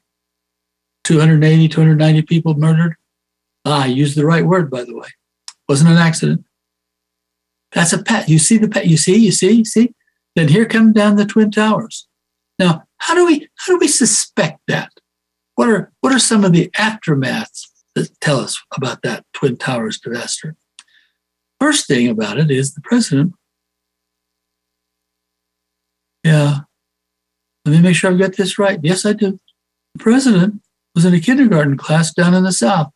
280, 290 people murdered. I used the right word, by the way. Wasn't an accident. That's a pattern. You see the pattern. You see. Then here come down the Twin Towers. Now, how do we suspect that? What are some of the aftermaths that tell us about that Twin Towers disaster? First thing about it is the president. Yeah, let me make sure I've got this right. Yes, I do. The president was in a kindergarten class down in the South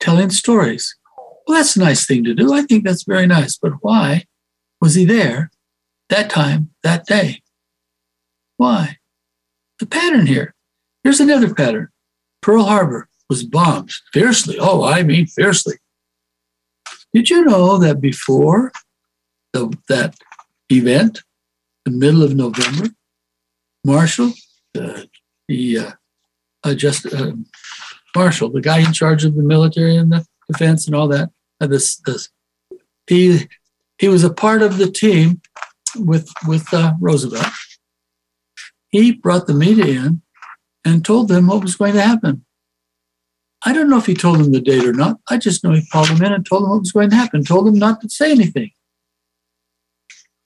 telling stories. Well, that's a nice thing to do. I think that's very nice. But why was he there that time, that day? Why? The pattern here. Here's another pattern. Pearl Harbor was bombed fiercely. Oh, I mean fiercely. Did you know that before that event, the middle of November, Marshall, Marshall, the guy in charge of the military and the defense and all that, he was a part of the team with Roosevelt. He brought the media in and told them what was going to happen. I don't know if he told them the date or not. I just know he called them in and told them what was going to happen, told them not to say anything.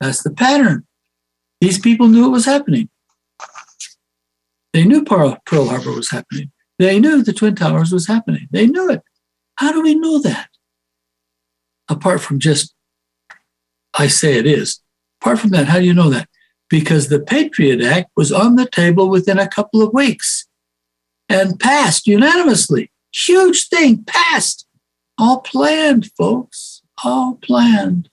That's the pattern. These people knew it was happening. They knew Pearl Harbor was happening. They knew the Twin Towers was happening. They knew it. How do we know that? Apart from just, I say it is. Apart from that, how do you know that? Because the Patriot Act was on the table within a couple of weeks and passed unanimously. Huge thing, passed. All planned, folks, all planned.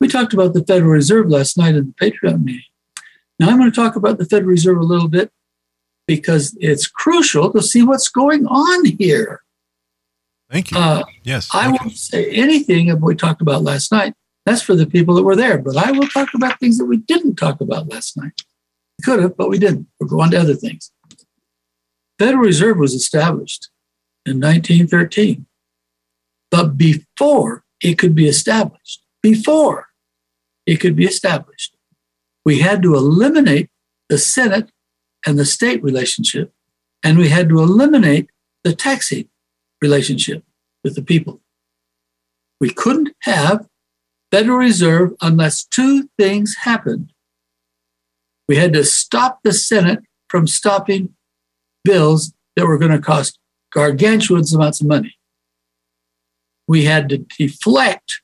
We talked about the Federal Reserve last night in the Patriot meeting. Now I'm going to talk about the Federal Reserve a little bit because it's crucial to see what's going on here. Thank you. I won't say anything of what we talked about last night. That's for the people that were there. But I will talk about things that we didn't talk about last night. We could have, but we didn't. We'll go on to other things. Federal Reserve was established in 1913. But before it could be established, we had to eliminate the Senate and the state relationship, and we had to eliminate the taxing relationship with the people. We couldn't have Federal Reserve unless two things happened. We had to stop the Senate from stopping bills that were going to cost gargantuan amounts of money. We had to deflect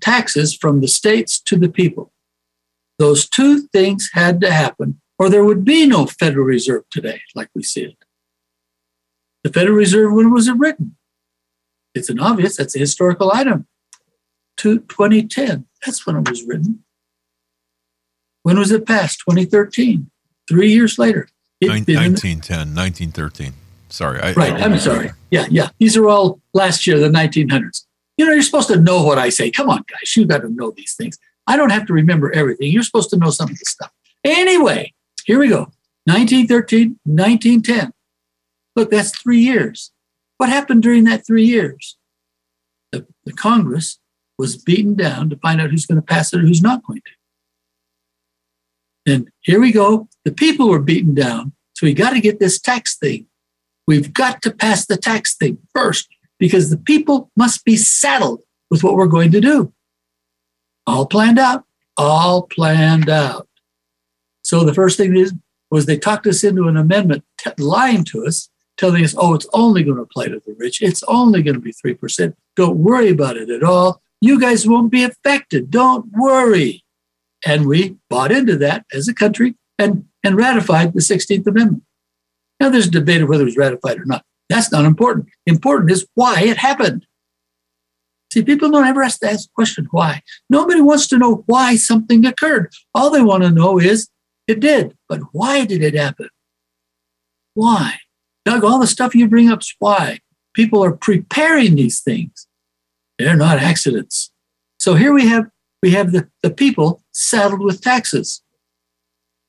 taxes from the states to the people. Those two things had to happen, or there would be no Federal Reserve today like we see it. The Federal Reserve, when was it written? It's an obvious, that's a historical item. 2010, that's when it was written. When was it passed? 2013, 3 years later. 1913. Sorry. I'm sorry. Yeah. These are all last year, the 1900s. You know, you're supposed to know what I say. Come on, guys, you got to know these things. I don't have to remember everything. You're supposed to know some of this stuff. Anyway, here we go. 1913, 1910. Look, that's 3 years. What happened during that 3 years? The Congress was beaten down to find out who's going to pass it or who's not going to. And here we go. The people were beaten down. So we got to get this tax thing. We've got to pass the tax thing first because the people must be saddled with what we're going to do. All planned out. So the first thing was they talked us into an amendment, lying to us, telling us, oh, it's only going to apply to the rich. It's only going to be 3%. Don't worry about it at all. You guys won't be affected. Don't worry. And we bought into that as a country and ratified the 16th Amendment. Now, there's a debate of whether it was ratified or not. That's not important. Important is why it happened. See, people don't ever ask the question, why? Nobody wants to know why something occurred. All they want to know is it did. But why did it happen? Why? Doug, all the stuff you bring up is why. People are preparing these things. They're not accidents. So here we have the people saddled with taxes.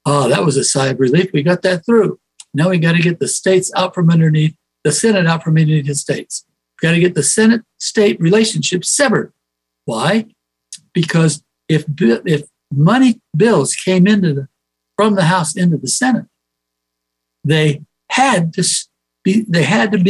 Oh, that was a sigh of relief. We got that through. Now we got to get the states out from underneath, the Senate out from underneath the states. Got to get the Senate-state relationship severed. Why? Because if money bills came from the House into the Senate, they had to be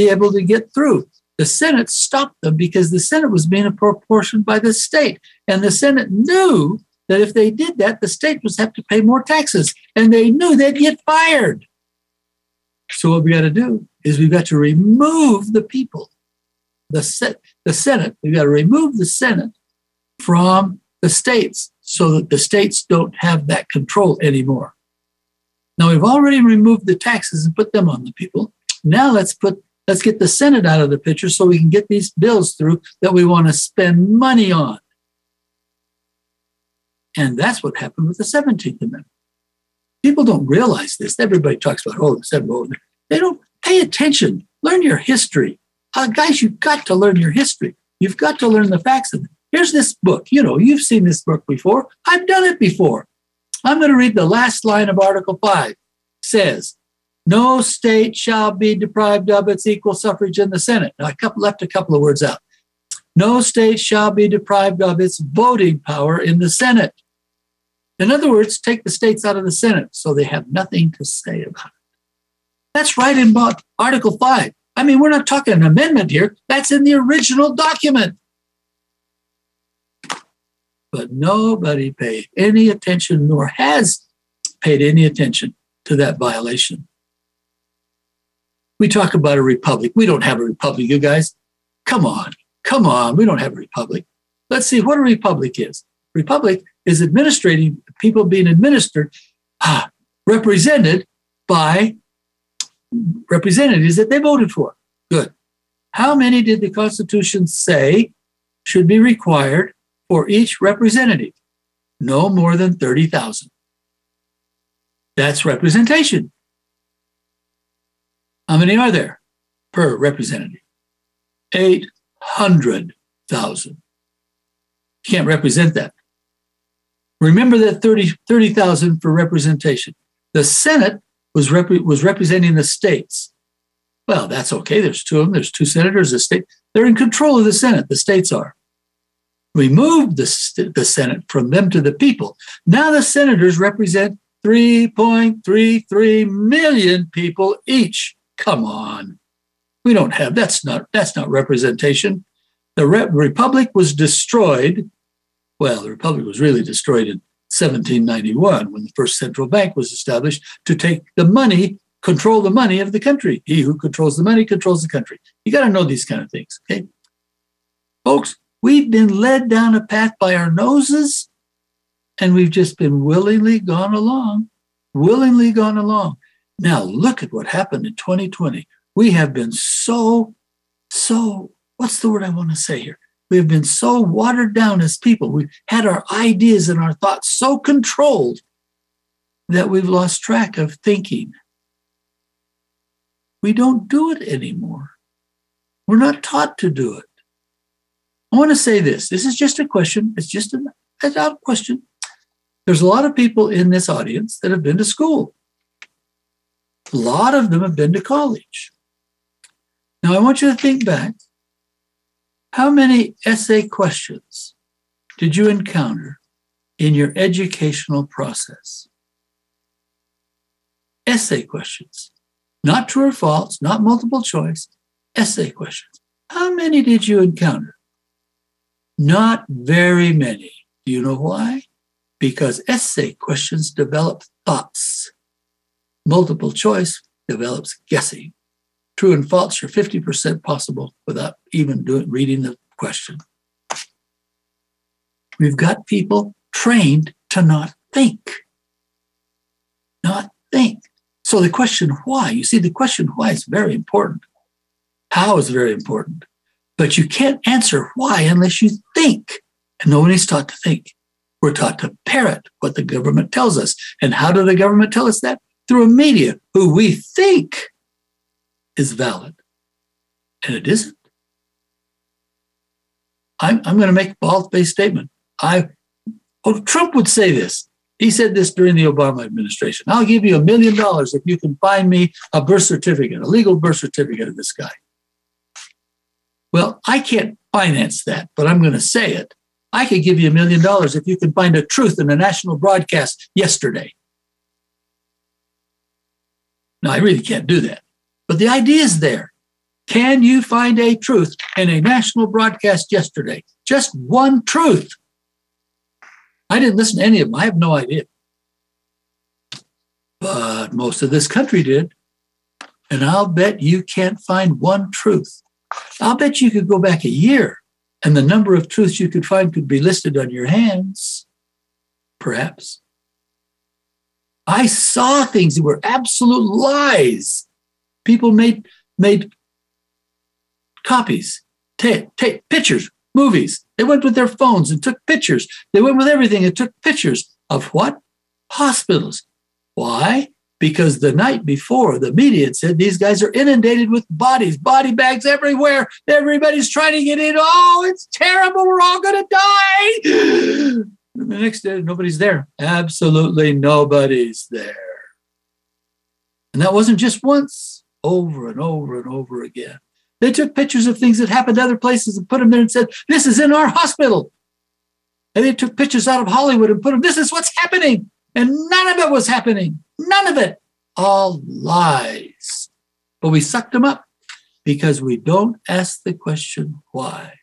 able to get through. The Senate stopped them because the Senate was being apportioned by the state, and the Senate knew that if they did that, the state would have to pay more taxes, and they knew they'd get fired. So what we got to do is we've got to remove the people, the Senate. We've got to remove the Senate from the states so that the states don't have that control anymore. Now, we've already removed the taxes and put them on the people. Now let's get the Senate out of the picture so we can get these bills through that we want to spend money on. And that's what happened with the 17th Amendment. People don't realize this. Everybody talks about, oh, the 17th. They don't pay attention. Learn your history. Guys, you've got to learn your history. You've got to learn the facts of it. Here's this book. You know, you've seen this book before. I've done it before. I'm going to read the last line of Article 5. It says, no state shall be deprived of its equal suffrage in the Senate. Now, I left a couple of words out. No state shall be deprived of its voting power in the Senate. In other words, take the states out of the Senate so they have nothing to say about it. That's right in Article 5. I mean, we're not talking an amendment here. That's in the original document. But nobody paid any attention nor has paid any attention to that violation. We talk about a republic. We don't have a republic, you guys. Come on. We don't have a republic. Let's see what a republic is. Republic is administrating people being administered, represented by representatives that they voted for. Good. How many did the Constitution say should be required for each representative? No more than 30,000. That's representation. How many are there per representative? 800,000. You can't represent that. Remember that 30,000 for representation. The Senate was representing the states. Well, that's okay. There's two of them. There's two senators. The state, they're in control of the Senate. The states are. Removed the Senate from them to the people. Now the senators represent 3.33 million people each. Come on. We don't have, that's not representation. The republic was destroyed. Well, the republic was really destroyed in 1791 when the first central bank was established to take the money, control the money of the country. He who controls the money controls the country. You got to know these kind of things, okay? Folks, we've been led down a path by our noses, and we've just been willingly gone along. Now, look at what happened in 2020. We have been so, what's the word I want to say here? We have been so watered down as people. We've had our ideas and our thoughts so controlled that we've lost track of thinking. We don't do it anymore. We're not taught to do it. I want to say this. This is just a question. It's just an out question. There's a lot of people in this audience that have been to school. A lot of them have been to college. Now, I want you to think back. How many essay questions did you encounter in your educational process? Essay questions. Not true or false, not multiple choice. Essay questions. How many did you encounter? Not very many. Do you know why? Because essay questions develop thoughts. Multiple choice develops guessing. True and false are 50% possible without even reading the question. We've got people trained to not think. Not think. So the question why, you see, the question why is very important. How is very important. But you can't answer why unless you think. And nobody's taught to think. We're taught to parrot what the government tells us. And how does the government tell us that? Through a media who we think is valid. And it isn't. I'm going to make a bald-faced statement. Trump would say this. He said this during the Obama administration. I'll give you $1 million if you can find me a legal birth certificate of this guy. Well, I can't finance that, but I'm going to say it. I could give you $1 million if you could find a truth in a national broadcast yesterday. Now, I really can't do that. But the idea is there. Can you find a truth in a national broadcast yesterday? Just one truth. I didn't listen to any of them. I have no idea. But most of this country did. And I'll bet you can't find one truth. I'll bet you could go back a year and the number of truths you could find could be listed on your hands, perhaps. I saw things that were absolute lies. People made copies, tape, pictures, movies. They went with their phones and took pictures. They went with everything and took pictures of what? Hospitals. Why? Because the night before, the media had said these guys are inundated with bodies, body bags everywhere. Everybody's trying to get in. Oh, it's terrible. We're all going to die. And the next day, nobody's there. Absolutely nobody's there. And that wasn't just once, over and over and over again. They took pictures of things that happened to other places and put them there and said, this is in our hospital. And they took pictures out of Hollywood and put them, this is what's happening. And none of it was happening. None of it. All lies. But we sucked them up because we don't ask the question, why?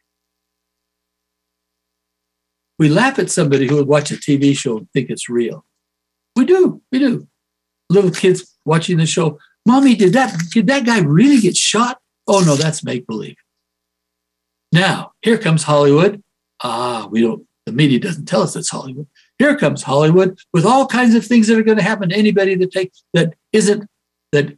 We laugh at somebody who would watch a TV show and think it's real. We do. We do. Little kids watching the show. Mommy, did that guy really get shot? Oh, no, that's make-believe. Now, here comes Hollywood. The media doesn't tell us it's Hollywood. Here comes Hollywood with all kinds of things that are going to happen to anybody that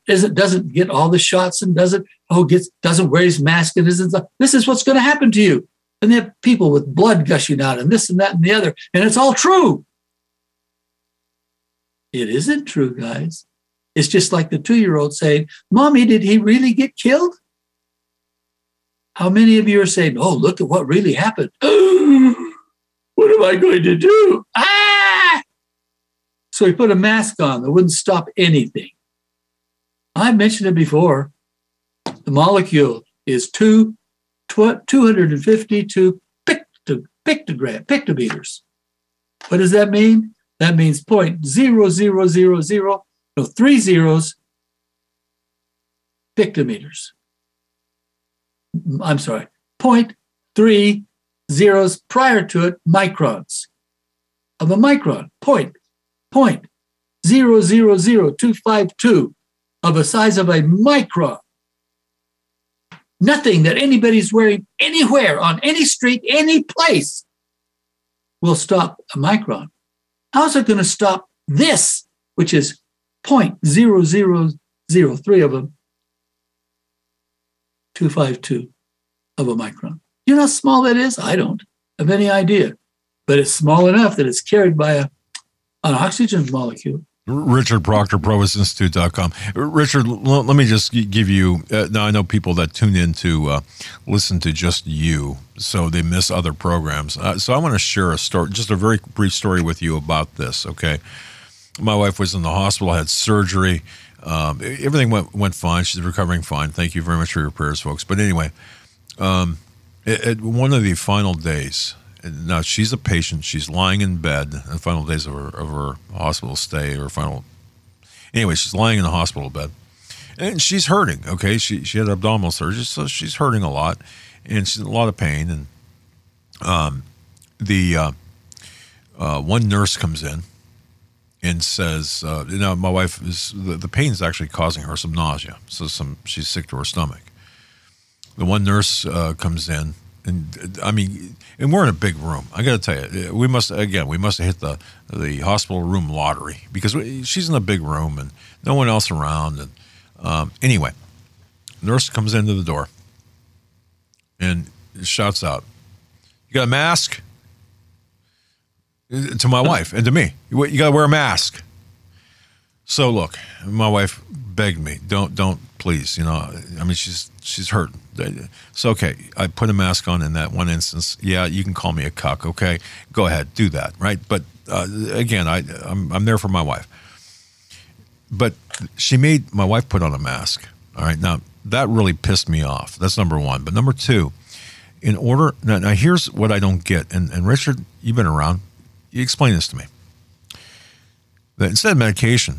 doesn't get all the shots and doesn't wear his mask and isn't. This is what's going to happen to you. And they have people with blood gushing out and this and that and the other. And it's all true. It isn't true, guys. It's just like the 2-year-old saying, Mommy, did he really get killed? How many of you are saying, oh, look at what really happened? What am I going to do? So he put a mask on that wouldn't stop anything. I mentioned it before. The molecule is 252 pictometers. What does that mean? That means 0.0000, no, 3 zeros, pictometers. I'm sorry, 0.3 zeros prior to it, microns. Of a micron, 0.000252 of a size of a micron. Nothing that anybody's wearing anywhere, on any street, any place, will stop a micron. How's it going to stop this, which is 0.0003 of a 252 of a micron? You know how small that is? I don't have any idea. But it's small enough that it's carried by an oxygen molecule. Richard Proctor, provostinstitute.com. Richard, let me just give you, now I know people that tune in to listen to just you, so they miss other programs. So I want to share a story, just a very brief story with you about this, okay? My wife was in the hospital, had surgery. Everything went fine. She's recovering fine. Thank you very much for your prayers, folks. But anyway, at one of the final days, now she's a patient, she's lying in bed in the final days of her hospital stay or final, anyway, she's lying in the hospital bed and she's hurting, okay? She had abdominal surgery, so she's hurting a lot and she's in a lot of pain. And the one nurse comes in and says, you know, my wife is, the pain is actually causing her some nausea. So she's sick to her stomach. The one nurse comes in. And I mean, and we're in a big room. I got to tell you, we must have hit the hospital room lottery because she's in a big room and no one else around. And anyway, nurse comes into the door and shouts out, "You got a mask?" To my wife and to me. "You got to wear a mask." So look, my wife begged me, don't, please, you know, I mean, she's hurt. So, okay, I put a mask on in that one instance. Yeah, you can call me a cuck, okay? Go ahead, do that, right? But again, I'm there for my wife. But my wife put on a mask, all right? Now, That really pissed me off. That's number one. But number two, in order, now here's what I don't get. And Richard, you've been around. You explain this to me. That instead of medication,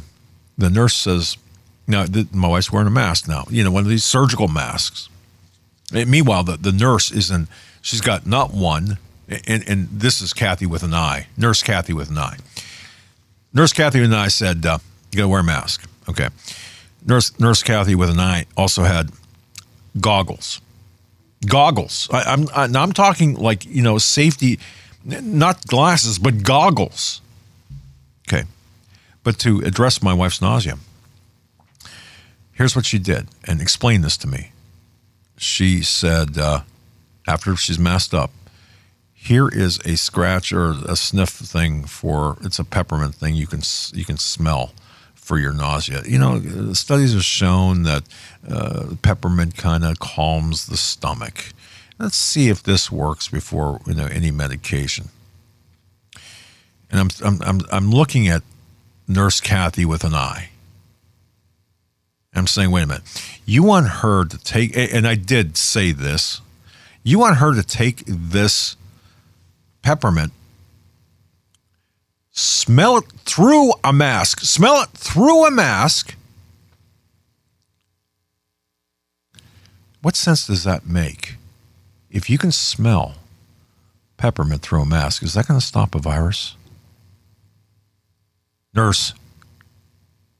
the nurse says, now my wife's wearing a mask now, you know, one of these surgical masks. And meanwhile, the nurse is in, she's got not one, and this is Kathy with an eye, Nurse Kathy with an eye. Nurse Kathy with an eye said, you got to wear a mask. Okay. Nurse Kathy with an eye also had goggles. Goggles. I'm talking like, you know, safety, not glasses, but goggles. Okay. But to address my wife's nausea, here's what she did, and explain this to me. She said, after she's masked up, here is a scratch or a sniff thing for, it's a peppermint thing you can smell for your nausea. You know, studies have shown that peppermint kind of calms the stomach. Let's see if this works before, you know, any medication. And I'm looking at Nurse Kathy with an eye. I'm saying, wait a minute. You want her to take, and I did say this, you want her to take this peppermint, smell it through a mask. Smell it through a mask. What sense does that make? If you can smell peppermint through a mask, is that going to stop a virus? Nurse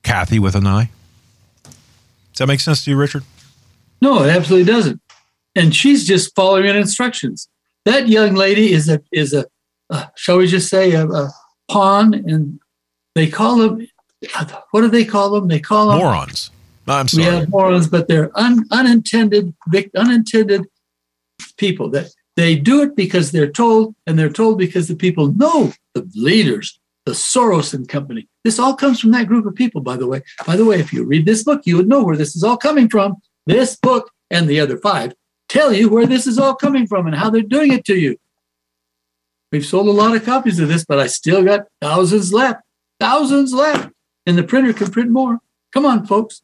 Kathy with an eye. Does that make sense to you, Richard? No, it absolutely doesn't. And she's just following instructions. That young lady is a shall we just say, a pawn, and they call them, what do they call them? They call them morons. I'm sorry. Yeah, morons, but they're unintended people. That they do it because they're told, and they're told because the people know, the leaders, the Soros and company. This all comes from that group of people, by the way. By the way, if you read this book, you would know where this is all coming from. This book and the other five tell you where this is all coming from and how they're doing it to you. We've sold a lot of copies of this, but I still got thousands left. And the printer can print more. Come on, folks.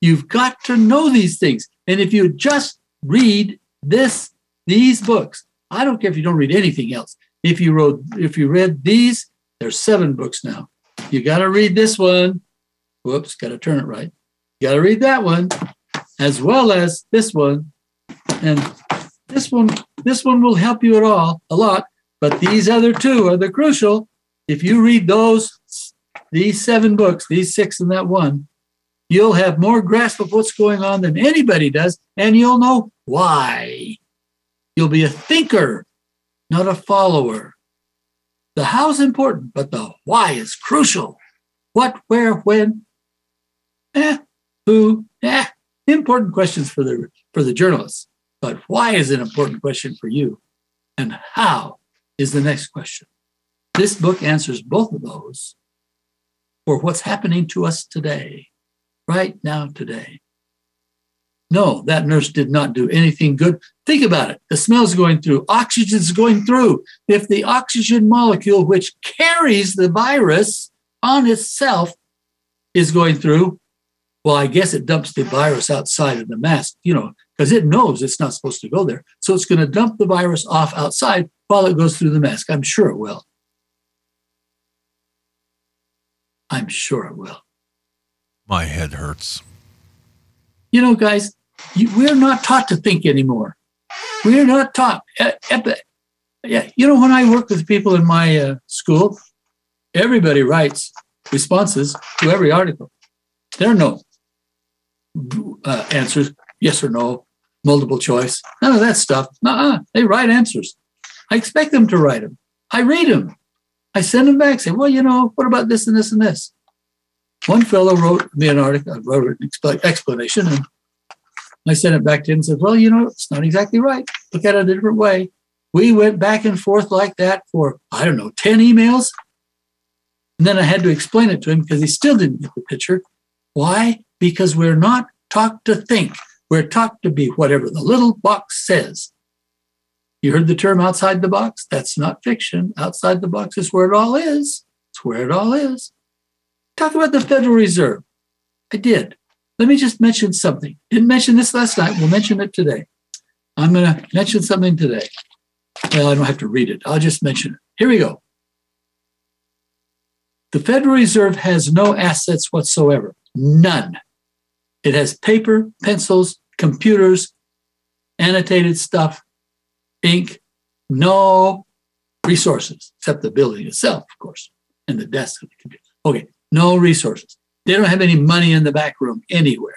You've got to know these things. And if you just read these books, I don't care if you don't read anything else. If you read these, there's 7 books now. You got to read this one. Whoops, got to turn it right. You got to read that one as well as this one. And this one will help you a lot. But these other two are the crucial. If you read these 7 books, these 6 and that one, you'll have more grasp of what's going on than anybody does. And you'll know why. You'll be a thinker, not a follower. The how's important, but the why is crucial. What, where, when, who, important questions for the journalists. But why is an important question for you? And how is the next question. This book answers both of those for what's happening to us today, right now today. No, that nurse did not do anything good. Think about it. The smell's going through. Oxygen's going through. If the oxygen molecule, which carries the virus on itself, is going through, well, I guess it dumps the virus outside of the mask, you know, because it knows it's not supposed to go there. So it's going to dump the virus off outside while it goes through the mask. I'm sure it will. My head hurts. You know, guys, we're not taught to think anymore. We're not taught. You know, when I work with people in my school, everybody writes responses to every article. There are no answers, yes or no, multiple choice, none of that stuff. They write answers. I expect them to write them. I read them. I send them back, say, well, you know, what about this and this and this? One fellow wrote me an article, wrote an explanation, and I sent it back to him and said, well, you know, it's not exactly right. Look at it a different way. We went back and forth like that for, I don't know, 10 emails. And then I had to explain it to him because he still didn't get the picture. Why? Because we're not taught to think. We're taught to be whatever the little box says. You heard the term outside the box? That's not fiction. Outside the box is where it all is. It's where it all is. Talk about the Federal Reserve. I did. Let me just mention something. Didn't mention this last night. We'll mention it today. I'm going to mention something today. Well, I don't have to read it. I'll just mention it. Here we go. The Federal Reserve has no assets whatsoever. None. It has paper, pencils, computers, annotated stuff, ink, no resources, except the building itself, of course, and the desk of the computer. Okay, no resources. They don't have any money in the back room anywhere.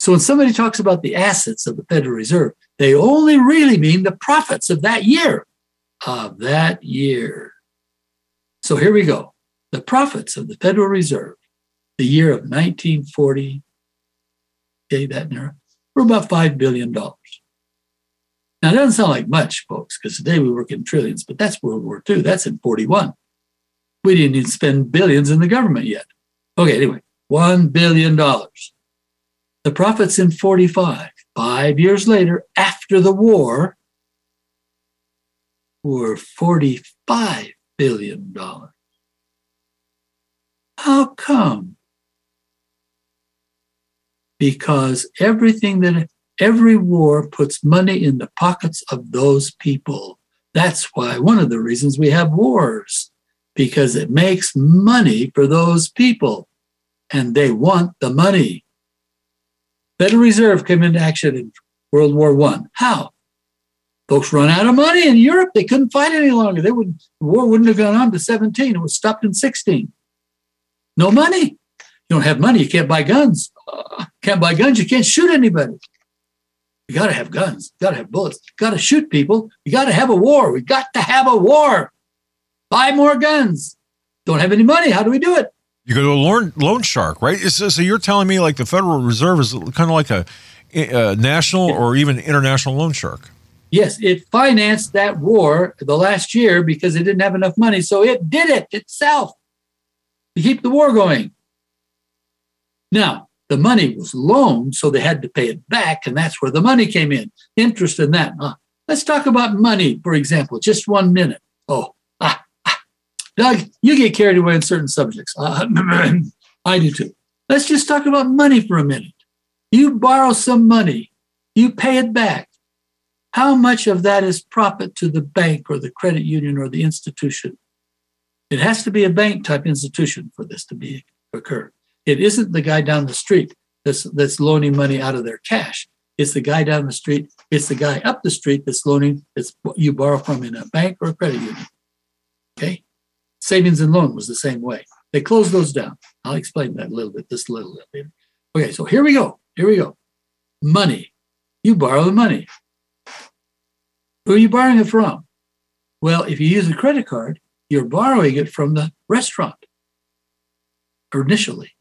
So when somebody talks about the assets of the Federal Reserve, they only really mean the profits of that year. So here we go. The profits of the Federal Reserve, the year of 1940, okay, that era, were about $5 billion. Now, it doesn't sound like much, folks, because today we work in trillions, but that's World War II. That's in 41. We didn't even spend billions in the government yet. Okay, anyway, $1 billion. The profits in 45, 5 years later, after the war, were $45 billion. How come? Because every war puts money in the pockets of those people. That's why one of the reasons we have wars, because it makes money for those people, and they want the money. Federal Reserve came into action in World War I. How? Folks run out of money in Europe. They couldn't fight any longer. The war wouldn't have gone on to 17. It was stopped in 16. No money. You don't have money. You can't buy guns. Can't buy guns. You can't shoot anybody. You got to have guns. You got to have bullets. You got to shoot people. You got to have a war. We got to have a war. Buy more guns. Don't have any money. How do we do it? You go to a loan shark, right? So you're telling me like the Federal Reserve is kind of like a national or even international loan shark. Yes, it financed that war the last year because it didn't have enough money. So it did it itself to keep the war going. Now, the money was loaned, so they had to pay it back, and that's where the money came in. Interest in that. Let's talk about money, for example, just 1 minute. Doug, you get carried away on certain subjects. I do too. Let's just talk about money for a minute. You borrow some money. You pay it back. How much of that is profit to the bank or the credit union or the institution? It has to be a bank-type institution for this to occur. It isn't the guy down the street that's loaning money out of their cash. It's the guy down the street. It's the guy up the street that's loaning. It's what you borrow from in a bank or a credit union. Okay? Savings and loan was the same way. They closed those down. I'll explain that a little bit, just a little bit later. Okay, so here we go. Here we go. Money. You borrow the money. Who are you borrowing it from? Well, if you use a credit card, you're borrowing it from the restaurant initially.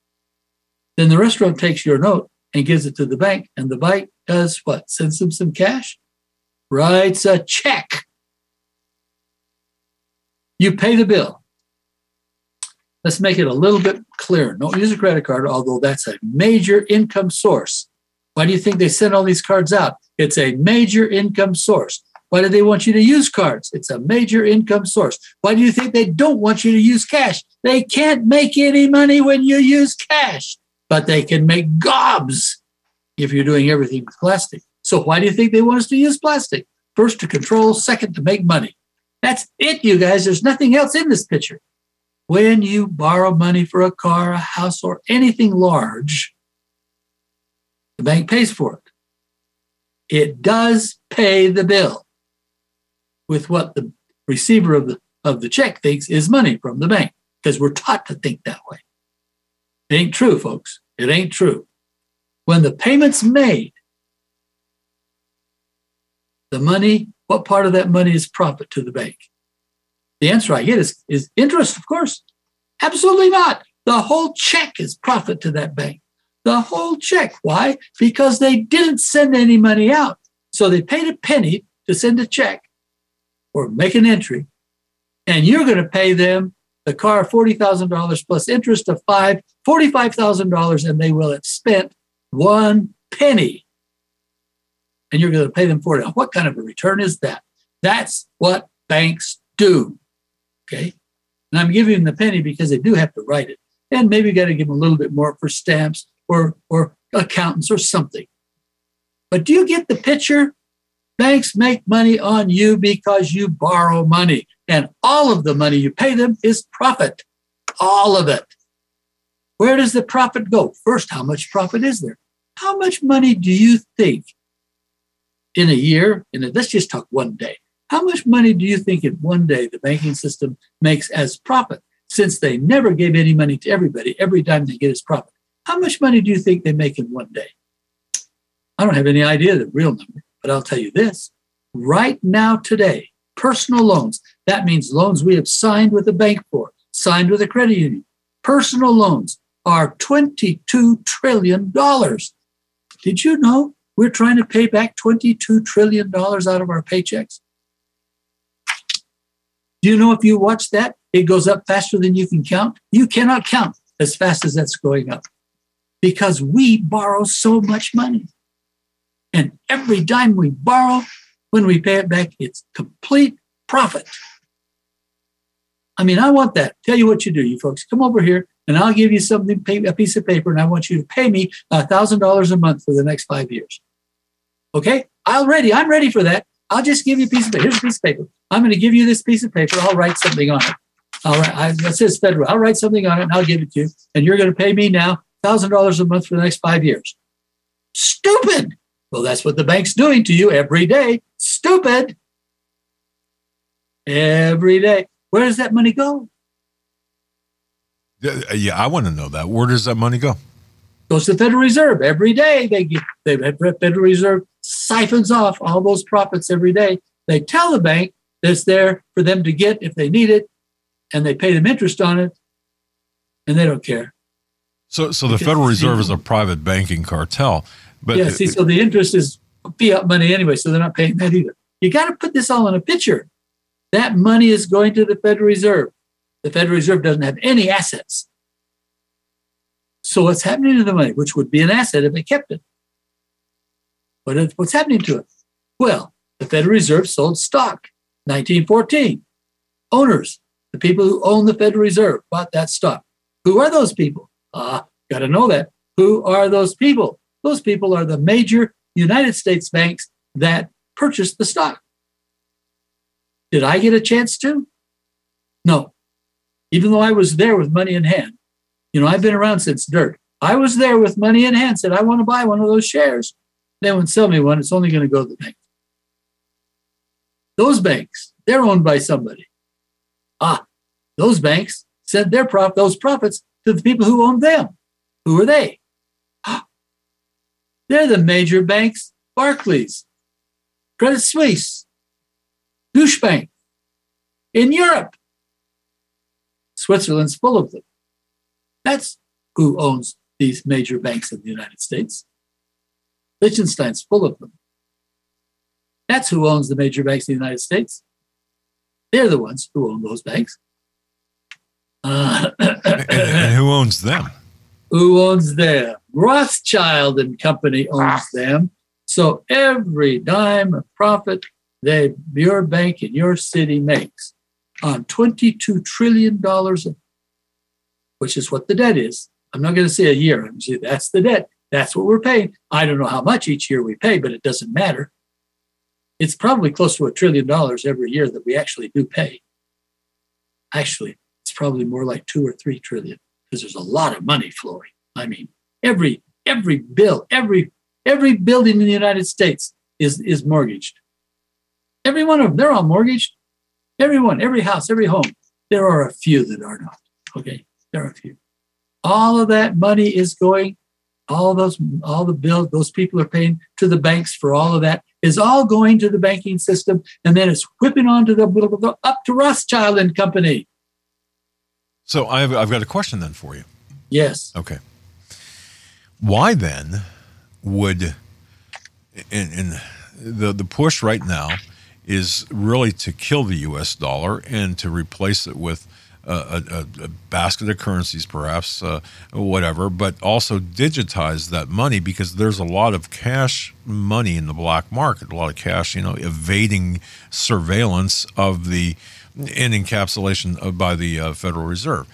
Then the restaurant takes your note and gives it to the bank, and the bank does what? Sends them some cash? Writes a check. You pay the bill. Let's make it a little bit clearer. Don't use a credit card, although that's a major income source. Why do you think they sent all these cards out? It's a major income source. Why do they want you to use cards? It's a major income source. Why do you think they don't want you to use cash? They can't make any money when you use cash, but they can make gobs if you're doing everything with plastic. So why do you think they want us to use plastic? First, to control. Second, to make money. That's it, you guys. There's nothing else in this picture. When you borrow money for a car, a house, or anything large, the bank pays for it. It does pay the bill with what the receiver of the check thinks is money from the bank, because we're taught to think that way. It ain't true, folks. It ain't true. When the payment's made, the money, what part of that money is profit to the bank? The answer I get is interest, of course. Absolutely not. The whole check is profit to that bank. The whole check. Why? Because they didn't send any money out. So they paid a penny to send a check or make an entry, and you're going to pay them the car $40,000 plus interest of $45,000, and they will have spent one penny, and you're going to pay them for it. What kind of a return is that? That's what banks do, okay? And I'm giving them the penny because they do have to write it, and maybe you got to give them a little bit more for stamps or accountants or something. But do you get the picture? Banks make money on you because you borrow money, and all of the money you pay them is profit, all of it. Where does the profit go? First, how much profit is there? How much money do you think in a year, let's just talk one day, how much money do you think in one day the banking system makes as profit, since they never gave any money to everybody every time they get as profit? How much money do you think they make in one day? I don't have any idea the real number, but I'll tell you this. Right now today, personal loans, that means loans we have signed with a bank for, signed with a credit union, personal loans are $22 trillion. Did you know we're trying to pay back $22 trillion out of our paychecks? Do you know if you watch that, it goes up faster than you can count? You cannot count as fast as that's going up because we borrow so much money. And every dime we borrow, when we pay it back, it's complete profit. I mean, I want that. Tell you what you do, you folks. Come over here, and I'll give you something, a piece of paper, and I want you to pay me $1,000 a month for the next 5 years. Okay? I'm ready for that. I'll just give you a piece of paper. Here's a piece of paper. I'm going to give you this piece of paper. I'll write something on it. All right. It says federal. I'll write something on it, and I'll give it to you. And you're going to pay me now $1,000 a month for the next 5 years. Stupid. Well, that's what the bank's doing to you every day. Stupid. Every day. Where does that money go? Yeah, I want to know that. Where does that money go? Goes to the Federal Reserve every day. The Federal Reserve siphons off all those profits every day. They tell the bank that it's there for them to get if they need it, and they pay them interest on it, and they don't care. So the Federal Reserve is a private banking cartel. But yeah, so the interest is fiat money anyway, so they're not paying that either. You got to put this all in a picture. That money is going to the Federal Reserve. The Federal Reserve doesn't have any assets. So what's happening to the money, which would be an asset if they kept it? But what's happening to it? Well, the Federal Reserve sold stock, 1914. Owners, the people who own the Federal Reserve, bought that stock. Who are those people? Got to know that. Who are those people? Those people are the major United States banks that purchased the stock. Did I get a chance to? No. Even though I was there with money in hand. You know, I've been around since dirt. I was there with money in hand, said, I want to buy one of those shares. They won't sell me one. It's only going to go to the bank. Those banks, they're owned by somebody. Those banks sent their those profits to the people who owned them. Who are they? They're the major banks, Barclays, Credit Suisse, Deutsche Bank in Europe. Switzerland's full of them. That's who owns these major banks in the United States. Liechtenstein's full of them. That's who owns the major banks in the United States. They're the ones who own those banks. And who owns them? Who owns them? Rothschild and Company owns them. So every dime of profit your bank in your city makes on $22 trillion, which is what the debt is. I'm not going to say a year. I'm going to say that's the debt. That's what we're paying. I don't know how much each year we pay, but it doesn't matter. It's probably close to $1 trillion every year that we actually do pay. Actually, it's probably more like 2 or 3 trillion because there's a lot of money flowing. I mean, every bill, every building in the United States is mortgaged. Every one of them, they're all mortgaged. Everyone, every house, every home. There are a few that are not. Okay, there are a few. All of that money is going, all the bills those people are paying to the banks for all of that is all going to the banking system, and then it's whipping onto the up to Rothschild and Company. So I've got a question then for you. Yes. Okay. Why then would the push right now is really to kill the U.S. dollar and to replace it with a basket of currencies, perhaps, whatever, but also digitize that money because there's a lot of cash money in the black market, a lot of cash, evading surveillance and encapsulation by the Federal Reserve,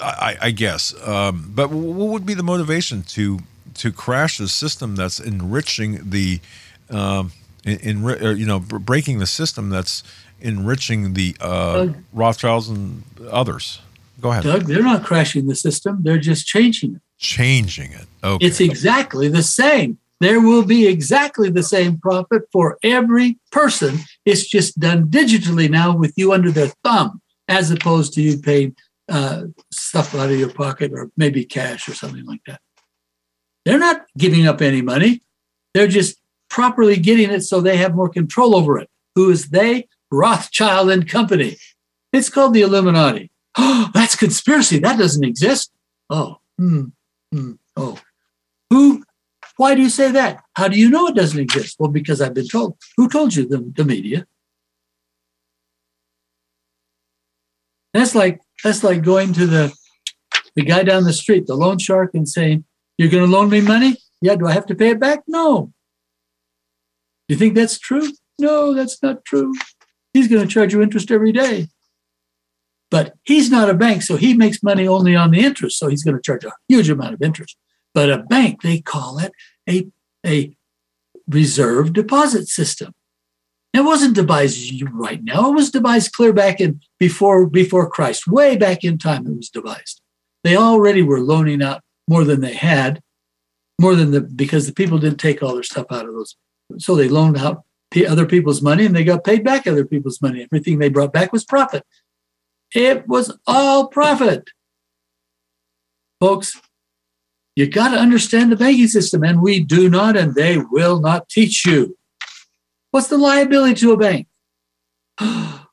I guess. But what would be the motivation to to crash the system that's enriching the, breaking the system that's enriching the Rothschilds and others. Go ahead, Doug. They're not crashing the system. They're just changing it. Changing it. Okay. It's exactly the same. There will be exactly the same profit for every person. It's just done digitally now with you under their thumb, as opposed to you paying stuff out of your pocket or maybe cash or something like that. They're not giving up any money. They're just properly getting it so they have more control over it. Who is they? Rothschild and Company. It's called the Illuminati. Oh, that's conspiracy. That doesn't exist. Oh, oh. Who? Why do you say that? How do you know it doesn't exist? Well, because I've been told. Who told you? The media. That's like going to the guy down the street, the loan shark, and saying, "You're going to loan me money? Yeah. Do I have to pay it back? No. You think that's true? No, that's not true. He's going to charge you interest every day. But he's not a bank, so he makes money only on the interest. So he's going to charge a huge amount of interest. But a bank, they call it a reserve deposit system. It wasn't devised right now. It was devised clear back in before Christ, way back in time it was devised. They already were loaning out more than they had, because the people didn't take all their stuff out of those. So they loaned out other people's money and they got paid back other people's money. Everything they brought back was profit. It was all profit. Folks, you got to understand the banking system, and we do not, and they will not teach you. What's the liability to a bank? I'm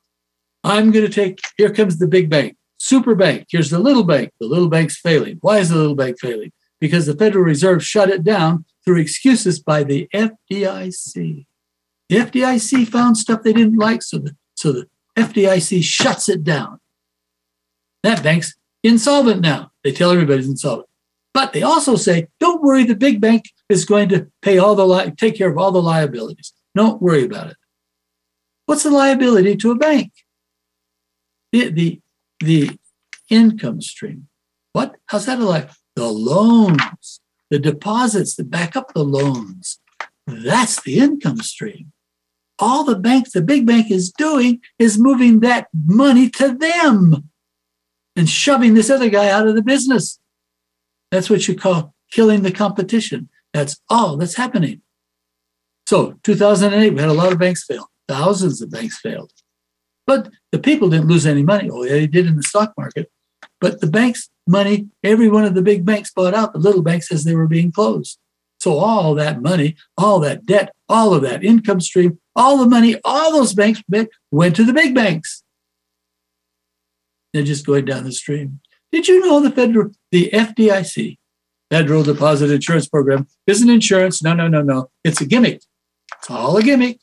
going to take, here comes the big bank, super bank. Here's the little bank. The little bank's failing. Why is the little bank failing? Because the Federal Reserve shut it down through excuses by the FDIC. The FDIC found stuff they didn't like, so the FDIC shuts it down. That bank's insolvent now. They tell everybody's insolvent. But they also say, don't worry, the big bank is going to pay all the take care of all the liabilities. Don't worry about it. What's the liability to a bank? The income stream. What? How's that a liability? The loans, the deposits that back up the loans. That's the income stream. All the banks, the big bank is doing is moving that money to them and shoving this other guy out of the business. That's what you call killing the competition. That's all that's happening. So 2008, we had a lot of banks fail. Thousands of banks failed. But the people didn't lose any money. Oh, yeah, they did in the stock market. But the bank's money, every one of the big banks bought out the little banks as they were being closed. So all that money, all that debt, all of that income stream, all the money, all those banks went to the big banks. They're just going down the stream. Did you know the FDIC, Federal Deposit Insurance Program, isn't insurance? No. It's a gimmick. It's all a gimmick.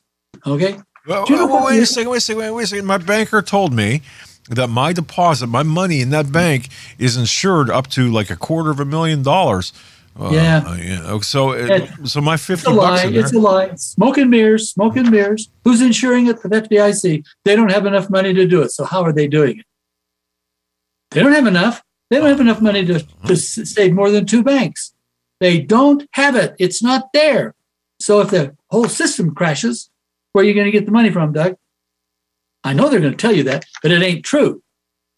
Okay. Well, you know wait a second. My banker told me that my deposit, my money in that bank is insured up to like $250,000. Yeah. So my $50. It's a lie. Smoke and mirrors. Who's insuring it? The FDIC. They don't have enough money to do it. So how are they doing it? They don't have enough. They don't have enough money to save more than two banks. They don't have it. It's not there. So if the whole system crashes, where are you going to get the money from, Doug? I know they're going to tell you that, but it ain't true.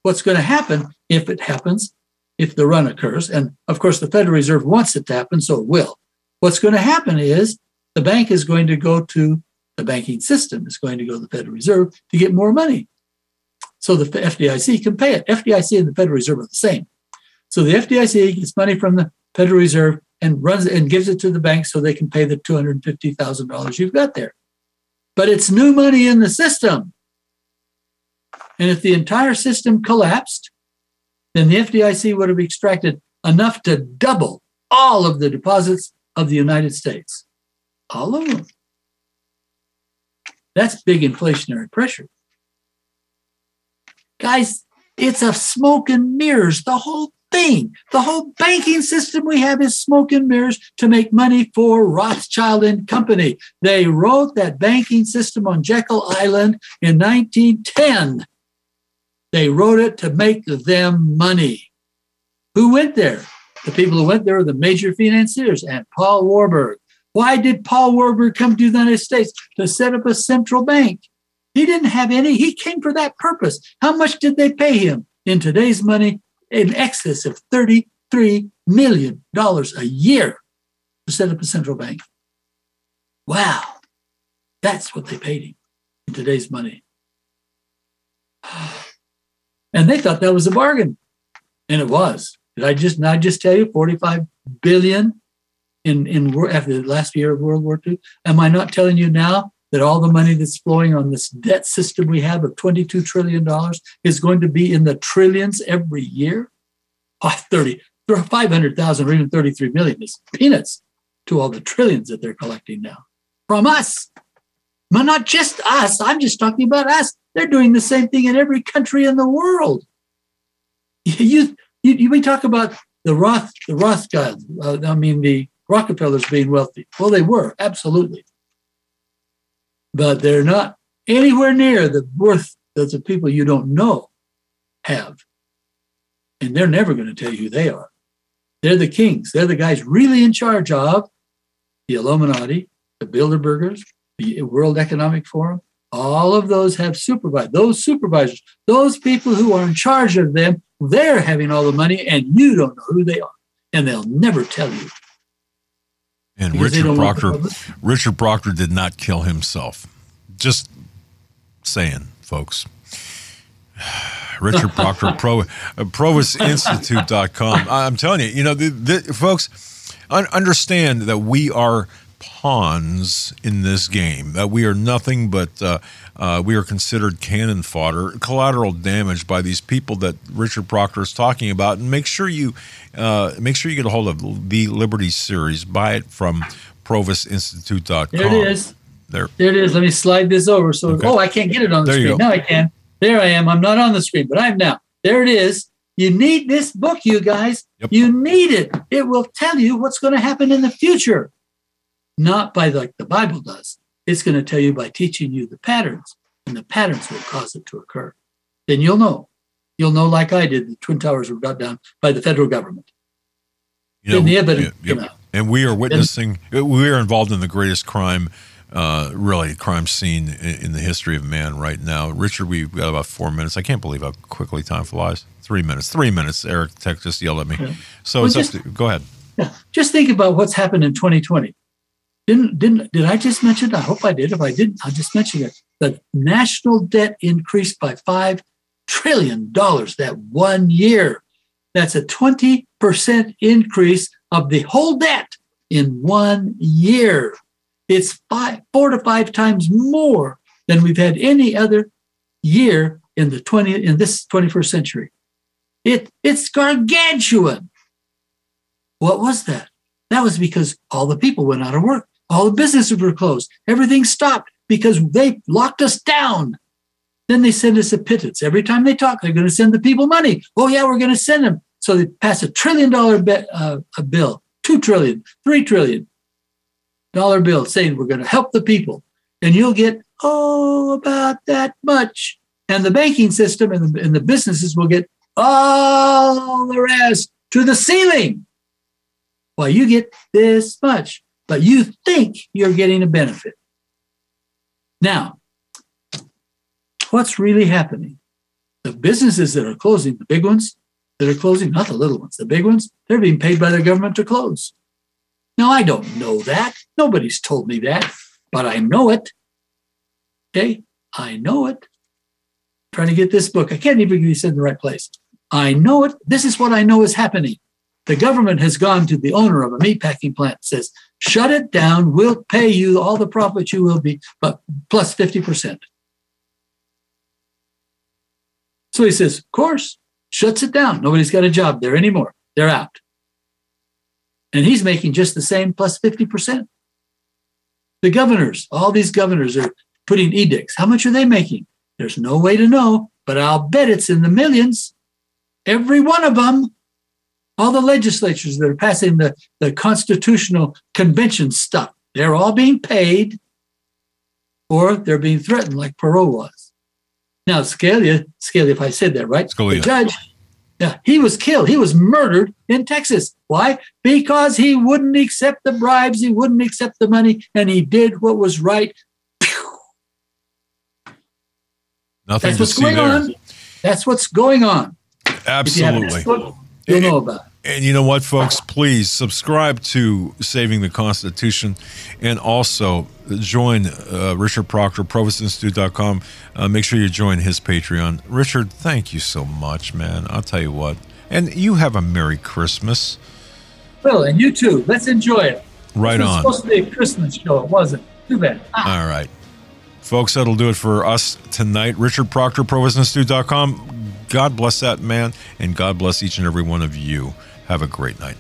What's going to happen if it happens? If the run occurs, and of course the Federal Reserve wants it to happen, so it will. What's going to happen is the bank is going to go to the banking system, is going to go to the Federal Reserve to get more money. So the FDIC can pay it. FDIC and the Federal Reserve are the same. So the FDIC gets money from the Federal Reserve and runs and gives it to the bank so they can pay the $250,000 you've got there. But it's new money in the system. And if the entire system collapsed, then the FDIC would have extracted enough to double all of the deposits of the United States. All of them. That's big inflationary pressure. Guys, it's a smoke and mirrors, the whole thing. The whole banking system we have is smoke and mirrors to make money for Rothschild and Company. They wrote that banking system on Jekyll Island in 1910. They wrote it to make them money. Who went there? The people who went there were the major financiers and Paul Warburg. Why did Paul Warburg come to the United States? To set up a central bank. He didn't have any. He came for that purpose. How much did they pay him? In today's money, in excess of $33 million a year to set up a central bank. Wow. That's what they paid him in today's money. And they thought that was a bargain. And it was. Did I just not just tell you $45 billion in after the last year of World War II? Am I not telling you now that all the money that's flowing on this debt system we have of $22 trillion is going to be in the trillions every year? 500,000 or even 33 million is peanuts to all the trillions that they're collecting now from us. But not just us. I'm just talking about us. They're doing the same thing in every country in the world. We talk about the Rothschilds, the Rockefellers being wealthy. Well, they were, absolutely. But they're not anywhere near the worth that the people you don't know have. And they're never going to tell you who they are. They're the kings. They're the guys really in charge of the Illuminati, the Bilderbergers, the World Economic Forum. All of those have supervised. Those supervisors, those people who are in charge of them, they're having all the money, and you don't know who they are, and they'll never tell you. And Richard Proctor did not kill himself. Just saying, folks. Richard Proctor, provostinstitute.com. I'm telling you, folks, understand that we are pawns in this game, that we are nothing but we are considered cannon fodder, collateral damage by these people that Richard Proctor is talking about. And make sure you get a hold of the Liberty series. Buy it from provostinstitute.com. There it is. There it is. Let me slide this over. So, okay. Oh, I can't get it on the screen. Now I can. There I am. I'm not on the screen, but I am now. There it is. You need this book, you guys. Yep. You need it. It will tell you what's going to happen in the future. Not by like the Bible does. It's going to tell you by teaching you the patterns, and the patterns will cause it to occur. Then you'll know. You'll know like I did. The Twin Towers were brought down by the federal government. The evidence came out. And we are witnessing, we are involved in the greatest crime, crime scene in the history of man right now. Richard, we've got about 4 minutes. I can't believe how quickly time flies. 3 minutes. 3 minutes. Eric Tech just yelled at me. Yeah. So go ahead. Yeah, just think about what's happened in 2020. Did I just mention? I hope I did. If I didn't, I'll just mention it. The national debt increased by $5 trillion that 1 year. That's a 20% increase of the whole debt in 1 year. It's 4 to 5 times more than we've had any other year in this 21st century. It's gargantuan. What was that? That was because all the people went out of work. All the businesses were closed. Everything stopped because they locked us down. Then they send us a pittance. Every time they talk, they're going to send the people money. Oh, yeah, we're going to send them. So they pass $1 trillion bill, $2 trillion, $3 trillion bill saying we're going to help the people. And you'll get, about that much. And the banking system and the businesses will get all the rest to the ceiling. Well, you get this much, but you think you're getting a benefit. Now, what's really happening? The businesses that are closing, the big ones that are closing, not the little ones, the big ones, they're being paid by their government to close. Now, I don't know that. Nobody's told me that, but I know it. Okay? I know it. I'm trying to get this book. I can't even get this in the right place. I know it. This is what I know is happening. The government has gone to the owner of a meatpacking plant and says, shut it down. We'll pay you all the profit you will be, but plus 50%. So he says, of course, shuts it down. Nobody's got a job there anymore. They're out. And he's making just the same plus 50%. The governors, all these governors are putting edicts. How much are they making? There's no way to know, but I'll bet it's in the millions. Every one of them. All the legislatures that are passing the constitutional convention stuff, they're all being paid or they're being threatened like Perot was. Now, Scalia, if I said that right, Scalia. The judge, Now, he was killed. He was murdered in Texas. Why? Because he wouldn't accept the bribes. He wouldn't accept the money. And he did what was right. Pew! Nothing That's to what's see going there. On. That's what's going on. Absolutely. You'll know about it. And you know what, folks? Please subscribe to Saving the Constitution and also join Richard Proctor, provostinstitute.com. Make sure you join his Patreon. Richard, thank you so much, man. I'll tell you what. And you have a Merry Christmas. Well, and you too. Let's enjoy it. Right on. It was supposed to be a Christmas show. It wasn't. Too bad. Ah. All right. Folks, that'll do it for us tonight. Richard Proctor, provostinstitute.com. God bless that man, and God bless each and every one of you. Have a great night.